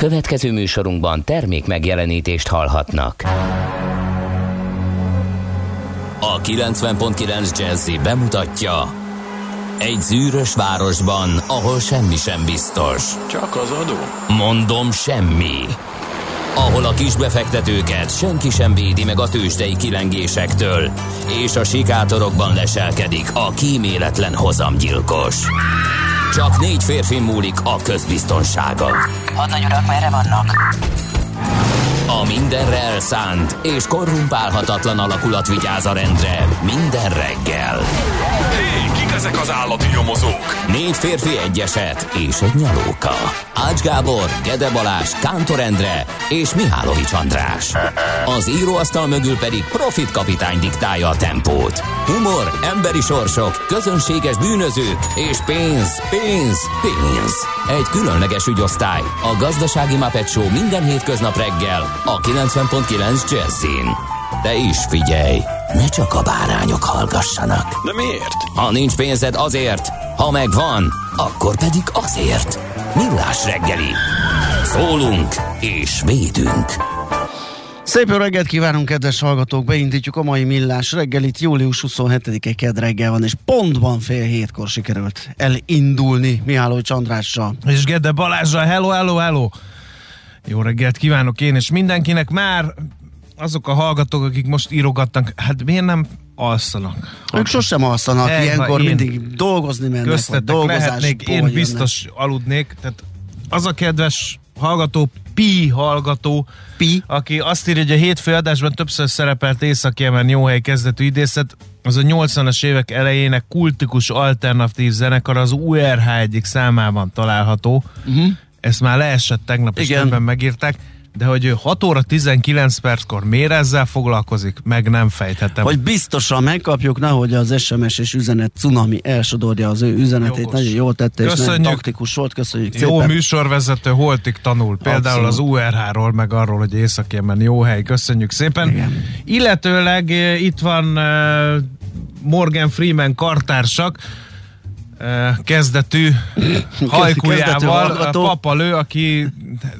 Következő műsorunkban termék megjelenítést hallhatnak. A 90.9 Jazzy bemutatja: egy zűrös városban, ahol semmi sem biztos. Csak az adó? Mondom, semmi. Ahol a kisbefektetőket senki sem védi meg a tőzsdei kilengésektől, és a sikátorokban leselkedik a kíméletlen hozamgyilkos. Csak 4 férfi múlik a közbiztonsága. Hadnagy urak, merre vannak? A mindenre elszánt és korrumpálhatatlan alakulat vigyáz a rendre minden reggel. Ezek az állati nyomozók. 4 férfi, egy eset és egy nyalóka. Ács Gábor, Gede Balázs, Kántor Endre és Mihálovics András. Az íróasztal mögül pedig Profit kapitány diktálja a tempót. Humor, emberi sorsok, közönséges bűnözők és pénz. Egy különleges ügyosztály, a Gazdasági Mápet Show, minden hétköznap reggel a 90.9 Jazzin. De is figyelj, ne csak a bárányok hallgassanak. De miért? Ha nincs pénzed, azért, ha megvan, akkor pedig azért. Millás reggeli. Szólunk és védünk. Szép reggelt kívánunk, kedves hallgatók! Beindítjuk a mai Millás reggelit. Július 27-e kedd reggel van, és pontban 6:30-kor sikerült elindulni Mihálovics Andrással. És Gede Balázsra, hello! Jó reggelt kívánok én, és mindenkinek. Már azok a hallgatók, akik most írogatnak, hát miért nem alszanak? Ők sosem alszanak, ilyenkor mindig dolgozni mennek, köztetek, vagy dolgozásból én biztos jönnek. Aludnék. Tehát az a kedves hallgató, Pi hallgató, aki azt írja, hogy a hétfő adásban többször szerepelt Észak-Jemen jó hely kezdetű idézet, az a 80-as évek elejének kultikus alternatív zenekar, az URH egyik számában található. Uh-huh. Ezt már leesett tegnap, és többen megírták. De hogy 6 óra 19 perckor miért ezzel foglalkozik, meg nem fejthetem. Hogy biztosan megkapjuk, nehogy az SMS és üzenet cunami elsodorja az ő üzenetét. Jogos. Nagyon jól tette, és nagyon taktikus volt, köszönjük szépen. Jó műsorvezető, holtig tanul, például abszolút az URH-ról, meg arról, hogy Észak-Jemen jó hely, köszönjük szépen. Igen. Illetőleg itt van Morgan Freeman kartársak, kezdetű hajkujával, papalő, aki,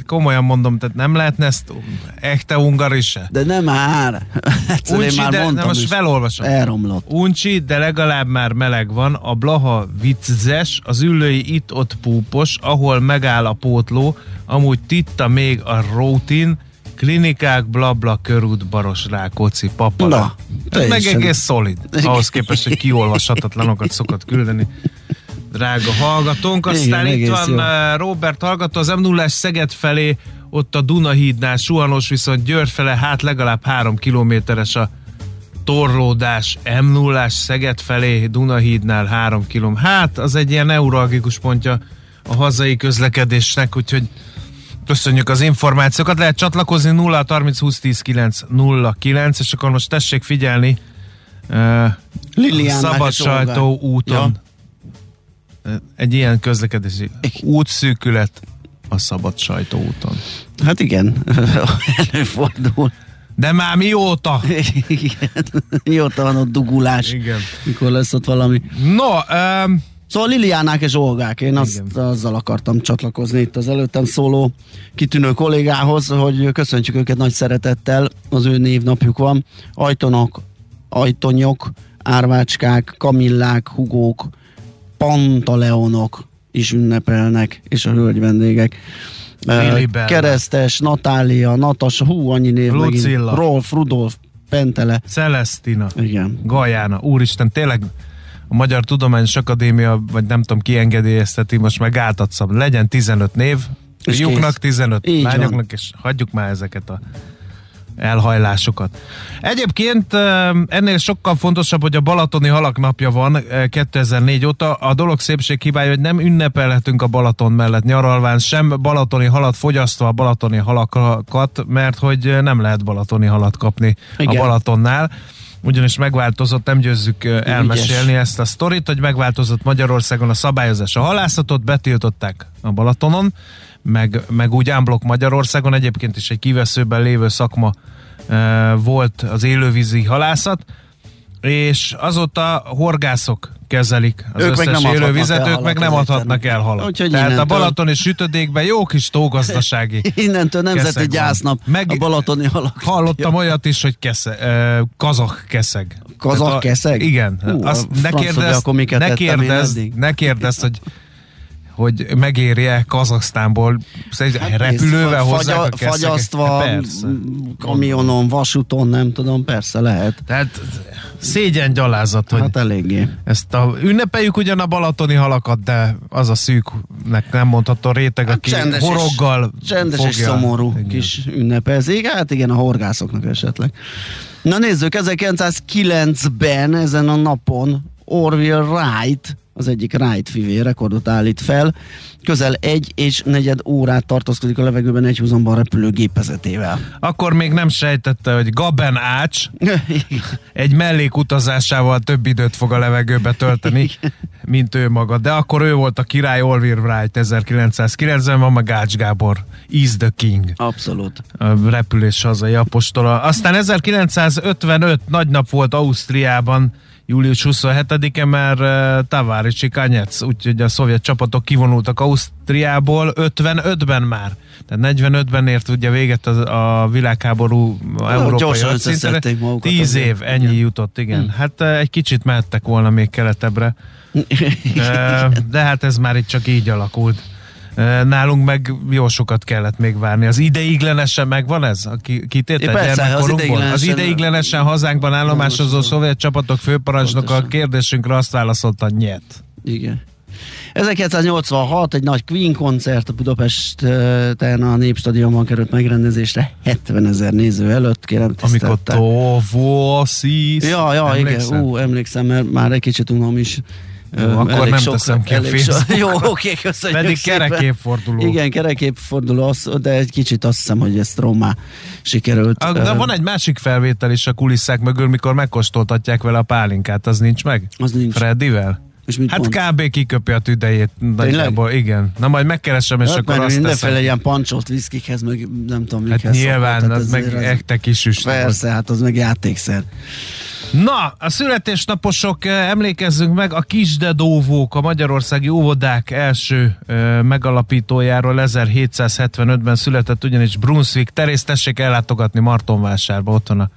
komolyan mondom, tehát nem lehetne ezt echte ungarise. De nem már. Egyszerűen uncsi, már de most felolvasom. Elromlott. Uncsi, de legalább már meleg van, a blaha vicczes, az üllői itt-ott púpos, ahol megáll a pótló, amúgy titta még a rótin, klinikák, blabla, körút, baros, rákóczi, papala. Na, ez meg egész szolid. Ahhoz képest, hogy kiolvashatatlanokat szokott küldeni drága hallgatónk. Aztán igen, itt van jó. Robert hallgató, az M0-es Szeged felé, ott a Dunahídnál suhanós, viszont Győr fele, hát legalább 3 kilométeres a torlódás. M0-es Szeged felé, Dunahídnál 3 km. Hát, az egy ilyen neuralgikus pontja a hazai közlekedésnek, úgyhogy köszönjük az információkat, lehet csatlakozni 0-30-20-10-9-09, és akkor most tessék figyelni szabadsajtó úton. Ja. Egy ilyen közlekedési útszűkület a szabadsajtó úton. Hát igen, előfordul. De már mióta? Igen, mióta van ott dugulás, igen. Mikor lesz ott valami. No, szóval Liliánák és Olgák, én azzal akartam csatlakozni itt az előttem szóló kitűnő kollégához, hogy köszöntjük őket nagy szeretettel, az ő névnapjuk van. Ajtonok, ajtonyok, árvácskák, kamillák, hugók, pantaleonok is ünnepelnek, és a hölgy vendégek. Keresztes, Natália, Natasha, annyi név, Lucilla, megint. Rolf, Rudolf, Pentele. Celestina, igen. Gajána, úristen, tényleg a Magyar Tudományos Akadémia, vagy nem tudom, kiengedélyezteti, most meg átadszab. Legyen 15 név, fiúknak 15, így lányoknak, van. És hagyjuk már ezeket a elhajlásokat. Egyébként ennél sokkal fontosabb, hogy a Balatoni Halak napja van 2004 óta. A dolog szépség hibája, hogy nem ünnepelhetünk a Balaton mellett nyaralván, sem balatoni halat fogyasztva a balatoni halakat, mert hogy nem lehet balatoni halat kapni, igen, a Balatonnál. Ugyanis megváltozott, nem győzzük elmesélni ezt a sztorit, hogy megváltozott Magyarországon a szabályozás. A halászatot betiltották a Balatonon, meg úgy ámblok Magyarországon, egyébként is egy kiveszőben lévő szakma volt az élővízi halászat, és azóta horgászok kezelik az ők összes élővizet, ők meg nem adhatnak el halat. Tehát innentől, a balatoni sütödékben jó kis tógazdasági innentől nemzeti gyásznap meg a balatoni halak. Hallottam olyat is, hogy kazak keszeg. Kazak keszeg? Igen. Ne kérdezd, hogy megérje Kazaksztánból repülővel hozzák a fagyasztva, kamionon, vasúton, nem tudom, persze lehet. Tehát szégyen gyalázat, hogy hát eléggé. Ezt ünnepeljük ugyan a balatoni halakat, de az a szűknek nem mondható réteg, hát aki csendes horoggal és, csendes és szomorú kis ünnepezik. Hát igen, a horgászoknak esetleg. Na nézzük, 1909-ben ezen a napon Orville Wright, az egyik Wright fivér rekordot állít fel. Közel 1,4 órát tartózkodik a levegőben egyhuzamban repülőgépezetével. Akkor még nem sejtette, hogy Gaben Ács egy mellékutazásával több időt fog a levegőbe tölteni, mint ő maga. De akkor ő volt a király, Orville Wright 1990-ben, meg Ács Gábor. Is the King. Abszolút. A repülés hazai apostola. Aztán 1955 nagy nap volt Ausztriában, július 27-e, mert Tavárecsi Kanyec, úgyhogy a szovjet csapatok kivonultak Ausztriából 55-ben már. Tehát 45-ben ért ugye véget a világháború európai szintre. 10 év, ennyi jutott, igen. Hát egy kicsit mehettek volna még keletebbre. De hát ez már itt csak így alakult. Nálunk meg jó sokat kellett még várni. Az ideiglenesen megvan ez? Kitétel gyermekkorunkból? Az ideiglenesen hazánkban állomásozó szovjet csapatok főparancsnoka a kérdésünkre azt válaszolta, nyet. Igen. 1986, egy nagy Queen koncert a Budapesten a Népstadionban került megrendezésre 70 000 néző előtt, kérem tisztelettel. Amikor Tovosis. Ja, igen, emlékszem, mert már egy kicsit unom is. Akkor nem teszem ki a Facebookra. Jó, oké, köszönjük. Pedig kereképforduló. Igen, kereképforduló, de egy kicsit azt hiszem, hogy ezt rommá sikerült. De van egy másik felvétel is a kulisszák mögül, mikor megkóstoltatják vele a pálinkát, az nincs meg? Az nincs. Fredivel? Hát kb. Kiköpi a tüdejét nagyjából, igen. Na majd megkeresem, és hát akkor azt teszem. Mindenféle ilyen pancsolt viszkikhez, meg nem tudom mikhez. Hát nyilván, szokott, az meg ektek is üstön. Persze, hát az meg játékszer. Na, a születésnaposok, emlékezzünk meg a kisdedóvók, a magyarországi óvodák első megalapítójáról 1775-ben született, ugyanis Brunszvik Teréz, tessék ellátogatni Martonvásárba, ott van a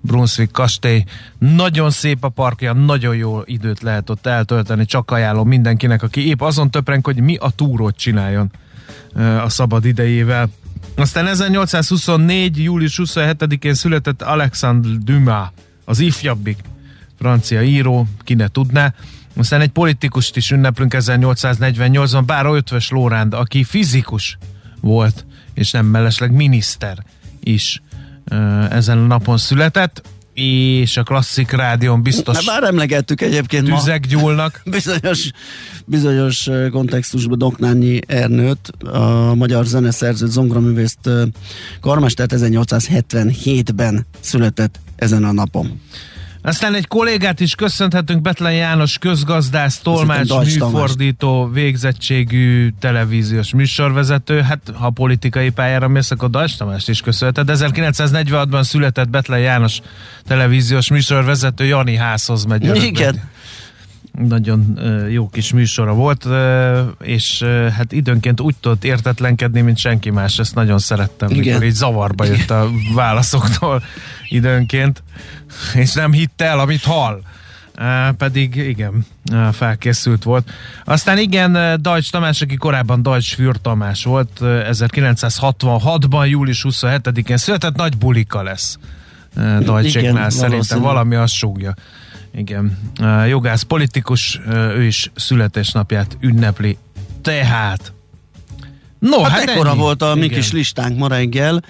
Brunszvik kastély. Nagyon szép a parkja, nagyon jó időt lehet ott eltölteni, csak ajánlom mindenkinek, aki épp azon töprenk, hogy mi a túrót csináljon a szabad idejével. Aztán 1824. július 27-én született Alexandre Dumas, az ifjabbik francia író, ki ne tudná. Aztán egy politikust is ünneplünk 1848-ban, bár Eötvös Loránd, aki fizikus volt, és nem mellesleg miniszter is ezen a napon született, és a klasszik rádión biztos... Már emlegettük egyébként tüzek gyúlnak. Bizonyos kontextusban Dohnányi Ernőt, a magyar zeneszerzőt, zongoraművészt, karmestert 1877-ben született ezen a napon. Aztán egy kollégát is köszönhetünk, Bethlen János közgazdász, tolmács, műfordító, végzettségű televíziós műsorvezető. Hát, ha politikai pályára mész, akkor Dajcs Tamást is köszönheted. 1946-ban született Bethlen János televíziós műsorvezető, Jani házhoz megy. Igen. Nagyon jó kis műsora volt, és hát időnként úgy tudott értetlenkedni, mint senki más. Ezt nagyon szerettem, mikor így zavarba jött a válaszoktól időnként, és nem hitte el, amit hall. Pedig igen, felkészült volt. Aztán igen, Dajcs Tamás, aki korábban Dajcs Für Tamás volt, 1966-ban, július 27-én született, nagy bulika lesz Dajcséknál, szerintem valami azt súgja. Igen, jogász, politikus, ő is születésnapját ünnepli. Tehát... No, hát ekkora volt a mi kis listánk ma reggel.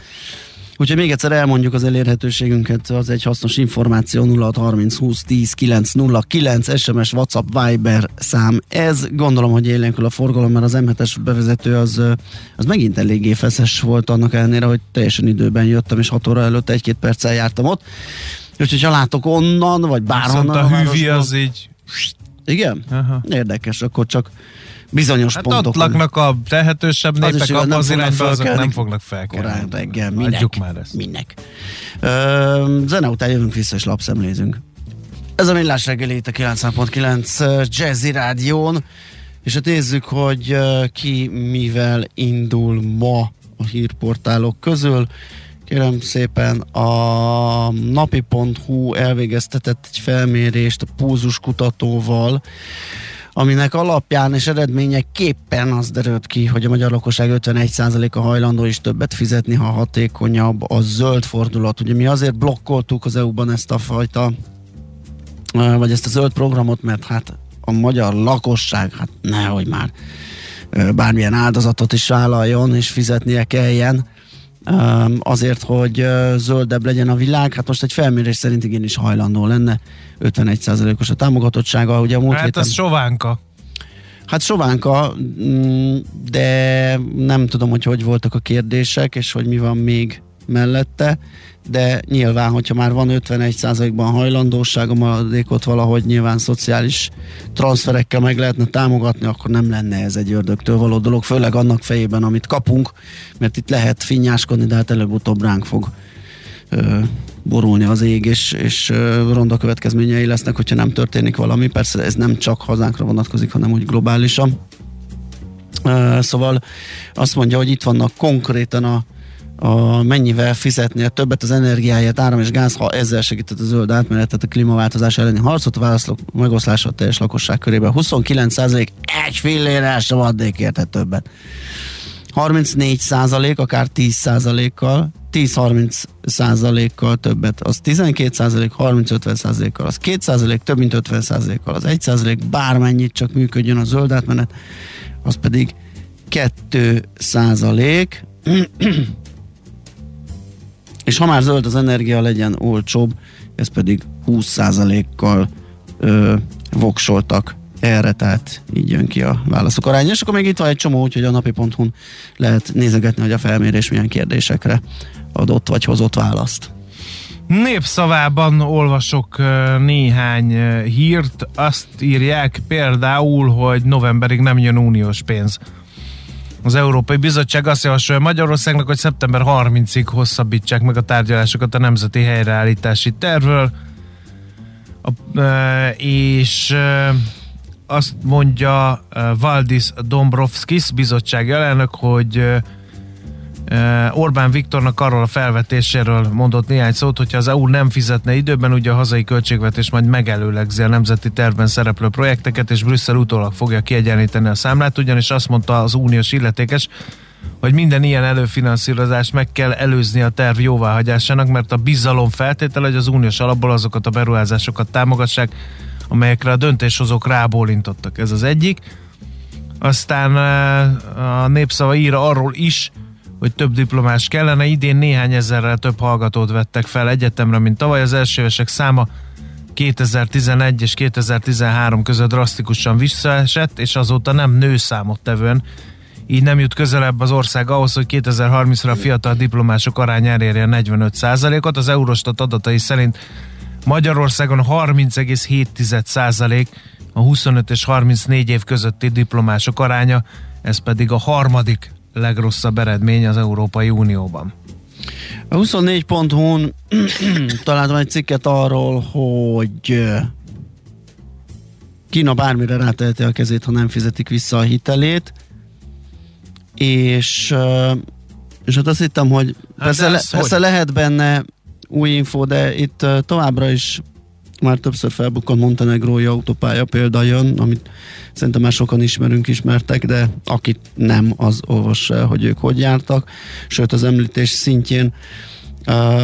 Úgyhogy még egyszer elmondjuk az elérhetőségünket, az egy hasznos információ, 0630 20 10 909, SMS, WhatsApp, Viber szám. Ez, gondolom, hogy élénkül a forgalom, mert az M7-es bevezető az megint eléggé feszes volt, annak ellenére, hogy teljesen időben jöttem, és 6 óra előtt 1-2 perccel jártam ott. Úgyhogy ha látok onnan, vagy bárhonnan a hűvi az így... Igen? Aha. Érdekes, akkor csak bizonyos pontokon. Hát ott laknak a lehetősebb népek, az abban az irányban azok nem fognak felkelni. Korán reggel, minek? Adjuk már ezt. Minek? Zene után jövünk vissza, és lapszemlézünk. Ez a Millás reggeli itt a 9.9 Jazzy Rádión, és hát nézzük, hogy ki mivel indul ma a hírportálok közül. Kérem szépen, a napi.hu elvégeztetett egy felmérést a pulzus kutatóval, aminek alapján és eredményeképpen az derült ki, hogy a magyar lakosság 51%-a hajlandó is többet fizetni, ha hatékonyabb a zöld fordulat. Ugye mi azért blokkoltuk az EU-ban ezt a fajta, vagy ezt a zöld programot, mert hát a magyar lakosság, hát nehogy már bármilyen áldozatot is vállaljon, és fizetnie kelljen azért, hogy zöldebb legyen a világ. Hát most egy felmérés szerint igenis hajlandó lenne, 51%-os a támogatottsága. Ugye a múlt héten... ez sovánka. Hát sovánka, de nem tudom, hogy voltak a kérdések, és hogy mi van még mellette, de nyilván, hogyha már van 51%-ban hajlandóság, a maradékot valahogy nyilván szociális transzferekkel meg lehetne támogatni, akkor nem lenne ez egy ördögtől való dolog, főleg annak fejében, amit kapunk, mert itt lehet finnyáskodni, de hát előbb-utóbb ránk fog borulni az ég, és ronda következményei lesznek, hogyha nem történik valami. Persze ez nem csak hazánkra vonatkozik, hanem úgy globálisan. Szóval azt mondja, hogy itt vannak konkrétan a mennyivel fizetni a többet az energiáját, áram és gáz, ha ezzel segített a zöld átmenetet, a klímaváltozás elleni harcot, a válaszlók megoszlása a teljes lakosság körében. 29% egy filléres sem adnék érte többet. 34% akár 10%-kal, 10-30%-kal többet, az 12%, 30-50%-kal, az 2%, több mint 50%-kal, az 1%, bármennyit csak működjön a zöld átmenet, az pedig 2%. És ha már zöld az energia, legyen olcsóbb, ez pedig 20%-kal voksoltak erre, tehát így jön ki a válaszok aránya. És akkor még itt van egy csomó, úgyhogy a napi.hu-n lehet nézegetni, hogy a felmérés milyen kérdésekre adott vagy hozott választ. Népszavában olvasok néhány hírt, azt írják például, hogy novemberig nem jön uniós pénz. Az Európai Bizottság azt javasolja Magyarországnak, hogy szeptember 30-ig hosszabbítsák meg a tárgyalásokat a Nemzeti Helyreállítási Tervről, és azt mondja Valdis Dombrovskis bizottsági alelnök, hogy Orbán Viktornak arról a felvetéséről mondott néhány szót, hogyha az EU nem fizetne időben, ugye a hazai költségvetés majd megelőlegzi a nemzeti tervben szereplő projekteket, és Brüsszel utólag fogja kiegyenlíteni a számlát, ugyanis azt mondta az uniós illetékes, hogy minden ilyen előfinanszírozást meg kell előzni a terv jóváhagyásának, mert a bizalom feltétele, hogy az uniós alapból azokat a beruházásokat támogassák, amelyekre a döntéshozók rábólintottak. Ez az egyik. Aztán a Népszava ír arról is, hogy több diplomás kellene. Idén néhány ezerrel több hallgatót vettek fel egyetemre, mint tavaly. Az elsővesek száma 2011 és 2013 között drasztikusan visszaesett, és azóta nem nő számottevően. Így nem jut közelebb az ország ahhoz, hogy 2030-ra a fiatal diplomások aránya elérje 45%-ot. Az Eurostat adatai szerint Magyarországon 30,7% a 25 és 34 év közötti diplomások aránya, ez pedig a harmadik legrosszabb eredmény az Európai Unióban. A 24.hu-n találtam egy cikket arról, hogy Kína bármire ráteheti a kezét, ha nem fizetik vissza a hitelét, és hát azt hittem, hogy persze lehet benne új info, de itt továbbra is már többször felbukkant montenegrói autópálya példa jön, amit szerintem már sokan ismertek, de akit nem, az olvas, hogy ők hogy jártak. Sőt, az említés szintjén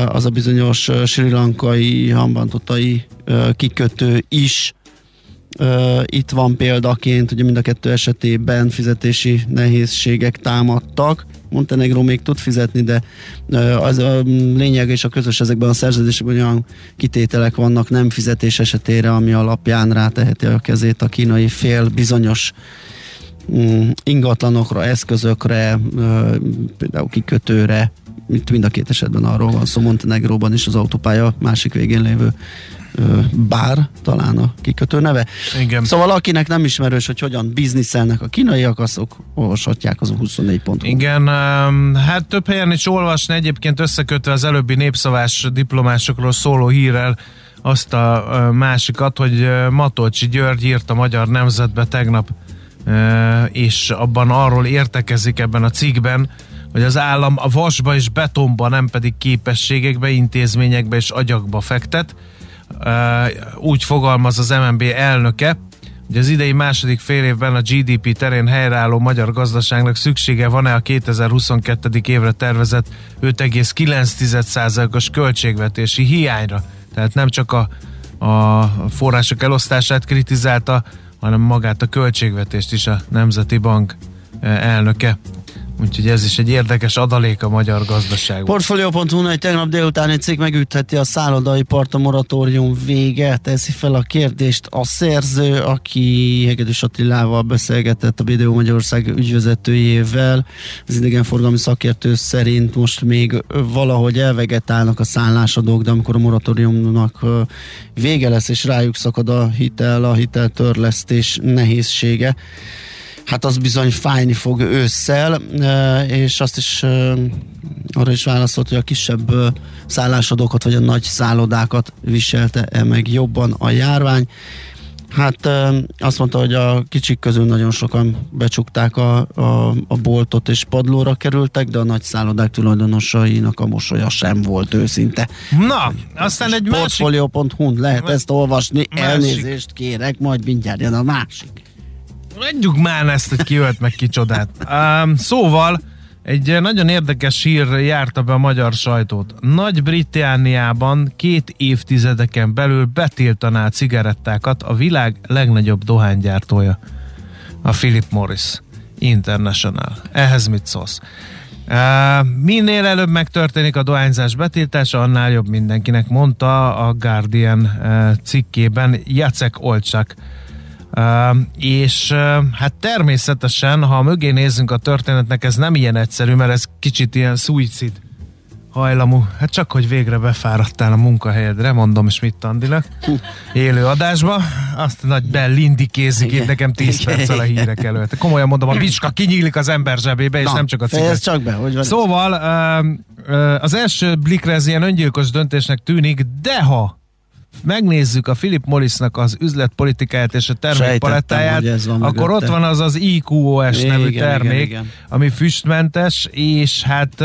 az a bizonyos sri-lankai, hambantottai kikötő is itt van példaként, ugye mind a kettő esetében fizetési nehézségek támadtak. Montenegró még tud fizetni, de az a lényeg, és a közös ezekben a szerződésekben olyan kitételek vannak nem fizetés esetére, ami alapján ráteheti a kezét a kínai fél bizonyos ingatlanokra, eszközökre, például kikötőre. Itt mind a két esetben arról van szó, Montenegróban is az autópálya másik végén lévő bár, talán a kikötő neve. Igen. Szóval akinek nem ismerős, hogy hogyan bizniszelnek a kínaiak, azok olvashatják az 24.hu. Igen, hát több helyen is olvasni, egyébként összekötve az előbbi népszavás diplomásokról szóló hírrel, azt a másikat, hogy Matolcsi György írt a Magyar Nemzetbe tegnap, és abban arról értekezik ebben a cikkben, hogy az állam a vasba és betonba, nem pedig képességekbe, intézményekbe és agyakba fektet. Úgy fogalmaz az MNB elnöke, hogy az idei második fél évben a GDP terén helyreálló magyar gazdaságnak szüksége van-e a 2022. évre tervezett 5,9%-os költségvetési hiányra. Tehát nem csak a források elosztását kritizálta, hanem magát a költségvetést is a Nemzeti Bank elnöke. Úgyhogy ez is egy érdekes adalék a magyar gazdaságban. Portfolio.hu egy tegnap délutáni cikk megütheti a szállodai part, a moratórium vége. Teszi fel a kérdést a szerző, aki Hegedűs Attilával beszélgetett, a BDO Magyarország ügyvezetőjével. Az idegenforgalmi szakértő szerint most még valahogy elvegetálnak a szállásadók, de amikor a moratóriumnak vége lesz és rájuk szakad a hitel, a hiteltörlesztés nehézsége, hát az bizony fájni fog ősszel, és azt is arra is válaszolt, hogy a kisebb szállásadókat vagy a nagy szállodákat viselte-e meg jobban a járvány. Hát azt mondta, hogy a kicsik közül nagyon sokan becsukták a boltot és padlóra kerültek, de a nagy szállodák tulajdonosainak a mosolya sem volt őszinte. Na, aztán egy Portfolio.hu-n lehet ezt olvasni, elnézést kérek, majd mindjárt jön a másik. Adjuk már ezt, hogy ki ölt meg kicsodát. Szóval egy nagyon érdekes hír járta be a magyar sajtót. Nagy-Britanniában 2 évtizedeken belül betiltaná cigarettákat a világ legnagyobb dohánygyártója, a Philip Morris International. Ehhez mit szólsz? Minél előbb megtörténik a dohányzás betiltása, annál jobb mindenkinek, mondta a Guardian cikkében Jacek Olcsak. Hát természetesen, ha mögé nézzünk a történetnek, ez nem ilyen egyszerű, mert ez kicsit ilyen szuicid hajlamú. Hát csak, hogy végre befáradtál a munkahelyedre, mondom is mit Andinak, élő adásba. Azt nagy bellindikézik itt nekem 10 perccel a hírek előtt. Komolyan mondom, a bicska kinyílik az ember zsebébe, és nem csak a cigaret. Csak be, hogy van. Szóval az első blikre ez ilyen öngyilkos döntésnek tűnik, de ha megnézzük a Philip Morrisnak az üzletpolitikáját és a termékpalettáját, akkor ott van az az IQOS nevű termék, ami füstmentes, és hát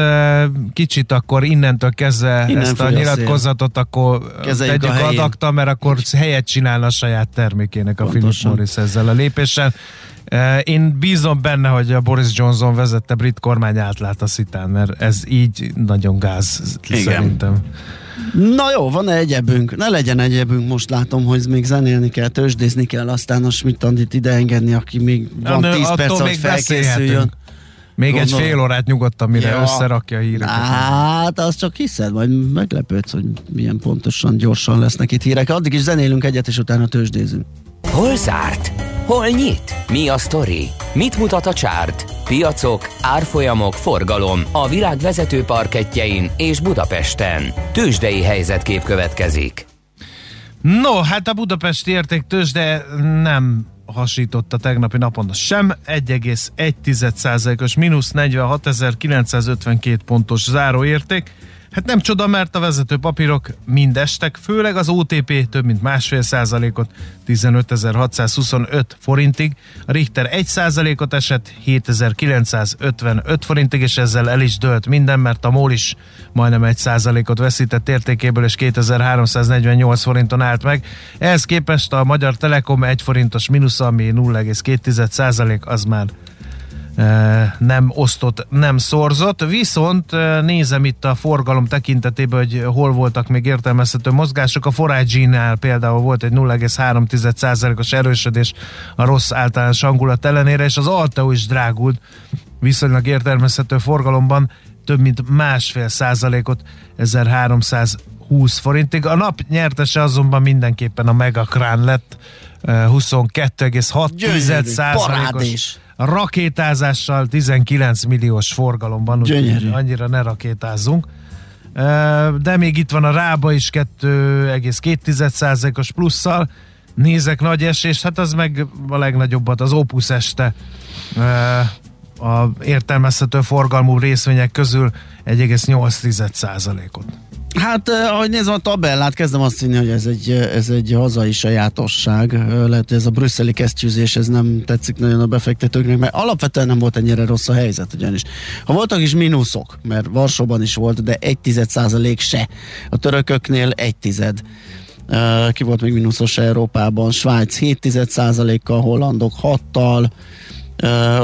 kicsit akkor innentől kezdve ezt a nyilatkozatot akkor kezeljük, tegyük adakta, mert akkor helyet csinálna a saját termékének a Philip Morris ezzel a lépéssel. Én bízom benne, hogy a Boris Johnson vezette brit kormány átlát a szitán, mert ez így nagyon gáz szerintem. Na jó, van-e egyebünk? Ne legyen egyebünk, most látom, hogy még zenélni kell, tőzsdézni kell, aztán a Schmidt-Andit ideengedni, aki még van 10 perc alatt felkészüljön. Még gondolom, egy fél órát nyugodtan, mire összerakja a híreket. Hát, azt csak hiszed, majd meglepődsz, hogy milyen pontosan, gyorsan lesznek itt hírek. Addig is zenélünk egyet, és utána tőzsdézünk. Hol zárt? Hol nyit? Mi a sztori? Mit mutat a csárt? Piacok, árfolyamok, forgalom a világ vezető parkettjein és Budapesten. Tőzsdei helyzetkép következik. No, hát a budapesti értéktőzsde nem hasította tegnapi napon sem. 1,1%-os mínusz 46.952 pontos záróérték. Hát nem csoda, mert a vezető papírok mind estek, főleg az OTP több mint 1,5%-ot 15.625 forintig, a Richter 1%-ot esett 7.955 forintig, és ezzel el is dőlt minden, mert a MOL is majdnem 1%-ot veszített értékéből, és 2.348 forinton állt meg. Ehhez képest a Magyar Telekom 1 forintos mínusza, ami 0,2%, az már nem osztott, nem szorzott, viszont nézem itt a forgalom tekintetében, hogy hol voltak még értelmezhető mozgások. A Forágynál például volt egy 0,3%-os erősödés a rossz általános hangulat ellenére, és az Alteo is drágult viszonylag értelmezhető forgalomban több mint 1,5%-ot 1320 forintig. A nap nyertese azonban mindenképpen a Megakrán lett, 22,6%-os a rakétázással 19 milliós forgalomban, úgyhogy annyira ne rakétázzunk. De még itt van a Rába is 2,2%-os plusszal. Nézek nagy esés, hát az meg a legnagyobbat, az Opus este a értelmezhető forgalmú részvények közül 1,8%-ot. Hát, ahogy nézem a tabellát, kezdem azt hinni, hogy ez egy hazai sajátosság. Lehet, hogy ez a brüsszeli kesztyűzés, ez nem tetszik nagyon a befektetőknek, mert alapvetően nem volt ennyire rossz a helyzet ugyanis. Ha voltak is mínuszok, mert Varsóban is volt, de 0,1% se. A törököknél 0,1%. Ki volt még mínuszos Európában? Svájc 0,7%-kal, hollandok 6-tal.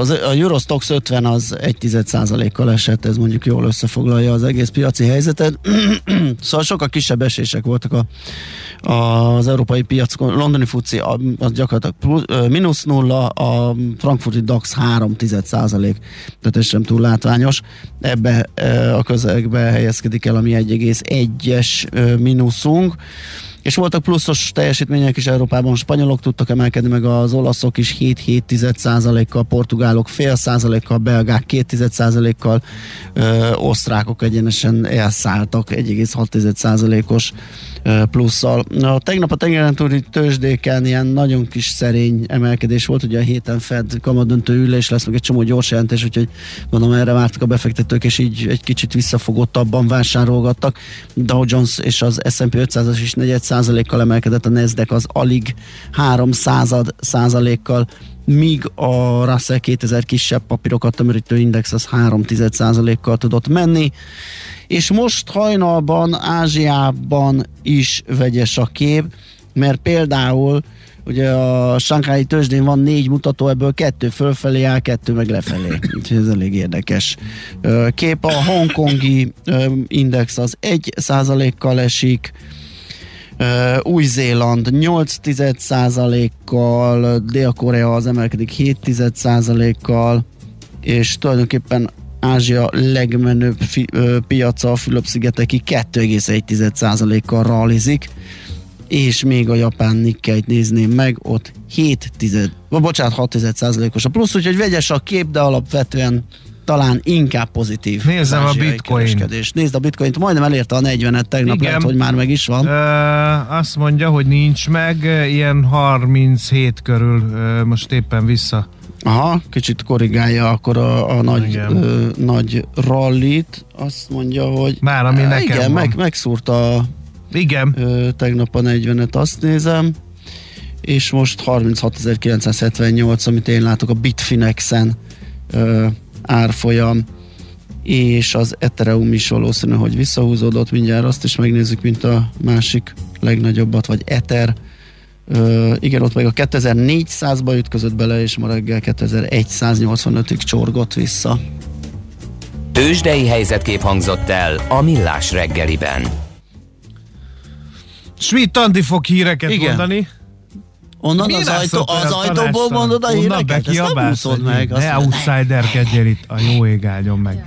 A Eurostoxx 50 az 0,1%-kal esett, ez mondjuk jól összefoglalja az egész piaci helyzetet. Szóval sokkal kisebb esések voltak az európai piacon. Londoni FTSE az gyakorlatilag -0, a frankfurti DAX 0,3%, tehát ez sem túl látványos. Ebbe a közegbe helyezkedik el a mi 1,1-es mínuszunk. És voltak pluszos teljesítmények is Európában, spanyolok tudtak emelkedni, meg az olaszok is 7,7%-kal, portugálok fél százalékkal, belgák 0,2%-kal, osztrákok egyenesen elszálltak 1,6%-os plusszal. Tegnap a tengerentúli tőzsdéken ilyen nagyon kis szerény emelkedés volt, ugye a héten Fed kamatdöntő ülés lesz, meg egy csomó gyors jelentés, úgyhogy mondom, erre vártak a befektetők, és így egy kicsit visszafogottabban vásárolgattak. Dow Jones és az S&P 500-as is 4%-kal emelkedett, a Nasdaq az alig 0,3%-kal, míg a Russell 2000 kisebb papírokat tömörítő index az 0,3%-kal tudott menni, és most hajnalban Ázsiában is vegyes a kép, mert például ugye a shanghái tőzsdén van 4 mutató, ebből 2 fölfelé áll, 2 meg lefelé. Úgyhogy ez elég érdekes kép. A hongkongi index az 1%-kal esik, Új-Zéland 0,8%-kal, Dél-Korea az emelkedik 0,7%-kal, és tulajdonképpen Ázsia legmenőbb piaca, a Fülöp-szigeteki 2,1%-kal realizik, és még a japán Nikkei-t nézném meg, ott 6,1%-os a plusz, úgyhogy vegyes a kép, de alapvetően talán inkább pozitív. Nézzem a Bitcoin. Nézd a Bitcoint, majdnem elérte a 40-et tegnap, lehet, hogy már meg is van. Azt mondja, hogy nincs meg, ilyen 37 körül most éppen vissza. Aha, kicsit korrigálja akkor a nagy rallit. Azt mondja, hogy már, ami nekem igen, megszúrta tegnap a 40-et, azt nézem. És most 36.978, amit én látok a Bitfinexen árfolyam, és az Ethereum is valószínű, hogy visszahúzódott, mindjárt azt is megnézzük, mint a másik legnagyobbat, vagy Ether. Igen, ott meg a 2400-ba ütközött bele, és ma reggel 2185-ig csorgott vissza. Tőzsdei helyzetkép hangzott el a Millás reggeliben. Schmidt Andi fog híreket mondani. Onnan az ajtóból mondod a híreket? Ezt nem úszod meg. Ne outsiderkedjél itt, a jó ég áldjon meg.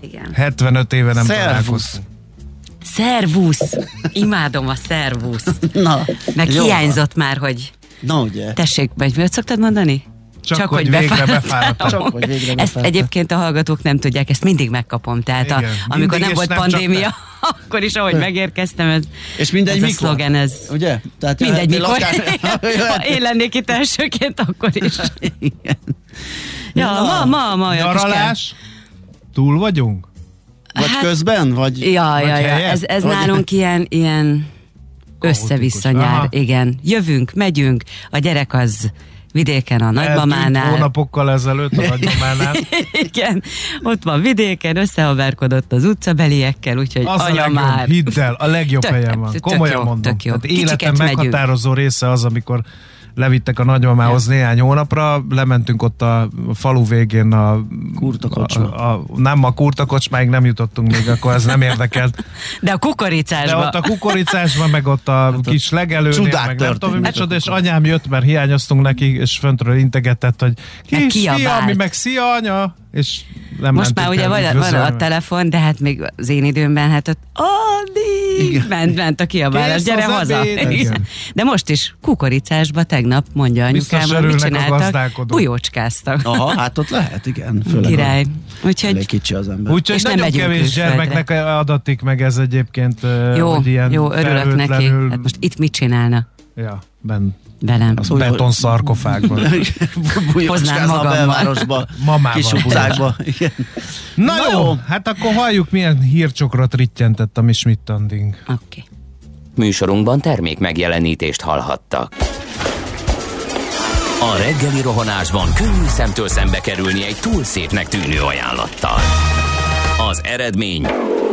Igen. 75 éve nem találkoztunk. Szervusz! Imádom a szervuszt. Meg hiányzott már, hogy tessék, vagy miért szoktad mondani? Csak hogy végre befáradtam. Ezt egyébként a hallgatók nem tudják, ezt mindig megkapom. Tehát amikor nem volt pandémia, akkor is, ahogy megérkeztem, ez a szlogen, ez ugye? Tehát mindegy mikor. Ha én lennék itt elsőként, akkor is. Igen. Ja, ma nyaralás, túl vagyunk? Vagy közben? Vagy ez nálunk ilyen össze-vissza nyár. Igen. Jövünk, megyünk, a gyerek az vidéken a nagymamánál. Hónapokkal ezelőtt a nagymamánál. Igen, ott van vidéken, összehaverkodott az utcabeliekkel, úgyhogy az anya legjobb, már. Hidd el, a legjobb helyen van. Komolyan mondom. Tehát életem meghatározó része az, amikor levittek a nagymamához néhány hónapra, lementünk ott a falu végén a kurtakocsmáig. Nem, a kurtakocsmáig nem jutottunk még, akkor ez nem érdekelt. De a kukoricásban. De ott a kukoricásban, meg ott a kis legelőnél, meg nem tudom, micsoda, és anyám jött, mert hiányoztunk neki, és föntről integetett, hogy kis szia, mi meg szia, anya! És most már ugye van a telefon, de hát még az én időmben hát ott Andi! Ment a kiabálás, gyere haza! De most is kukoricásba tegnap mondja anyukám, hogy mit csináltak, bujócskáztak. Aha, hát ott lehet, igen. Király. Úgyhogy kicsi az ember. Úgyhogy nagyon kevés gyermeknek adatik meg ez egyébként. Jó, örülök neki. Hát most itt mit csinálna? Ja, benne. Velem. Az beton szarkofágban. Hoznám magammal. Belvárosba, kis utcákba. Na jó, hát akkor halljuk, milyen hírcsokra trictyentett a Schmidt-Anding. Okay. Műsorunkban termék megjelenítést hallhattak. A reggeli rohanásban könnyű szemtől szembe kerülni egy túl szépnek tűnő ajánlattal. Az eredmény...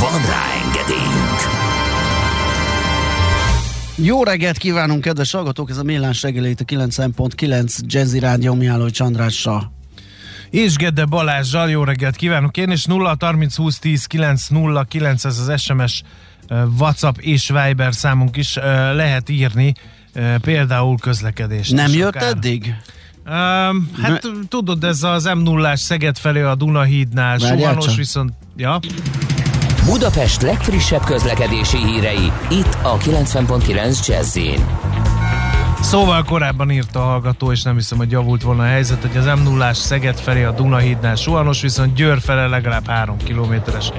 Van rá engedélyünk. Jó reggelt kívánunk, kedves hallgatók! Ez a Millás reggeli, itt a 90.9 Jazzy Rádió, Mihálovics Andrással. És Gede Balázzsal, jó reggelt kívánunk én, és 0-30-20-10-9-0-9, ez az SMS, WhatsApp és Viber számunk is, lehet írni például közlekedést. Nem jött akár eddig? Hát tudod, ez az M0-ás Szeged felé a Dunahídnál, suhanos, viszont... Ja. Budapest legfrissebb közlekedési hírei, itt a 90.9 Jazz-én. Szóval korábban írta a hallgató, és nem hiszem, hogy javult volna a helyzet, hogy az M0-ás Szeged felé a Dunahídnál suhanos, viszont Győr felé legalább 3 kilométeres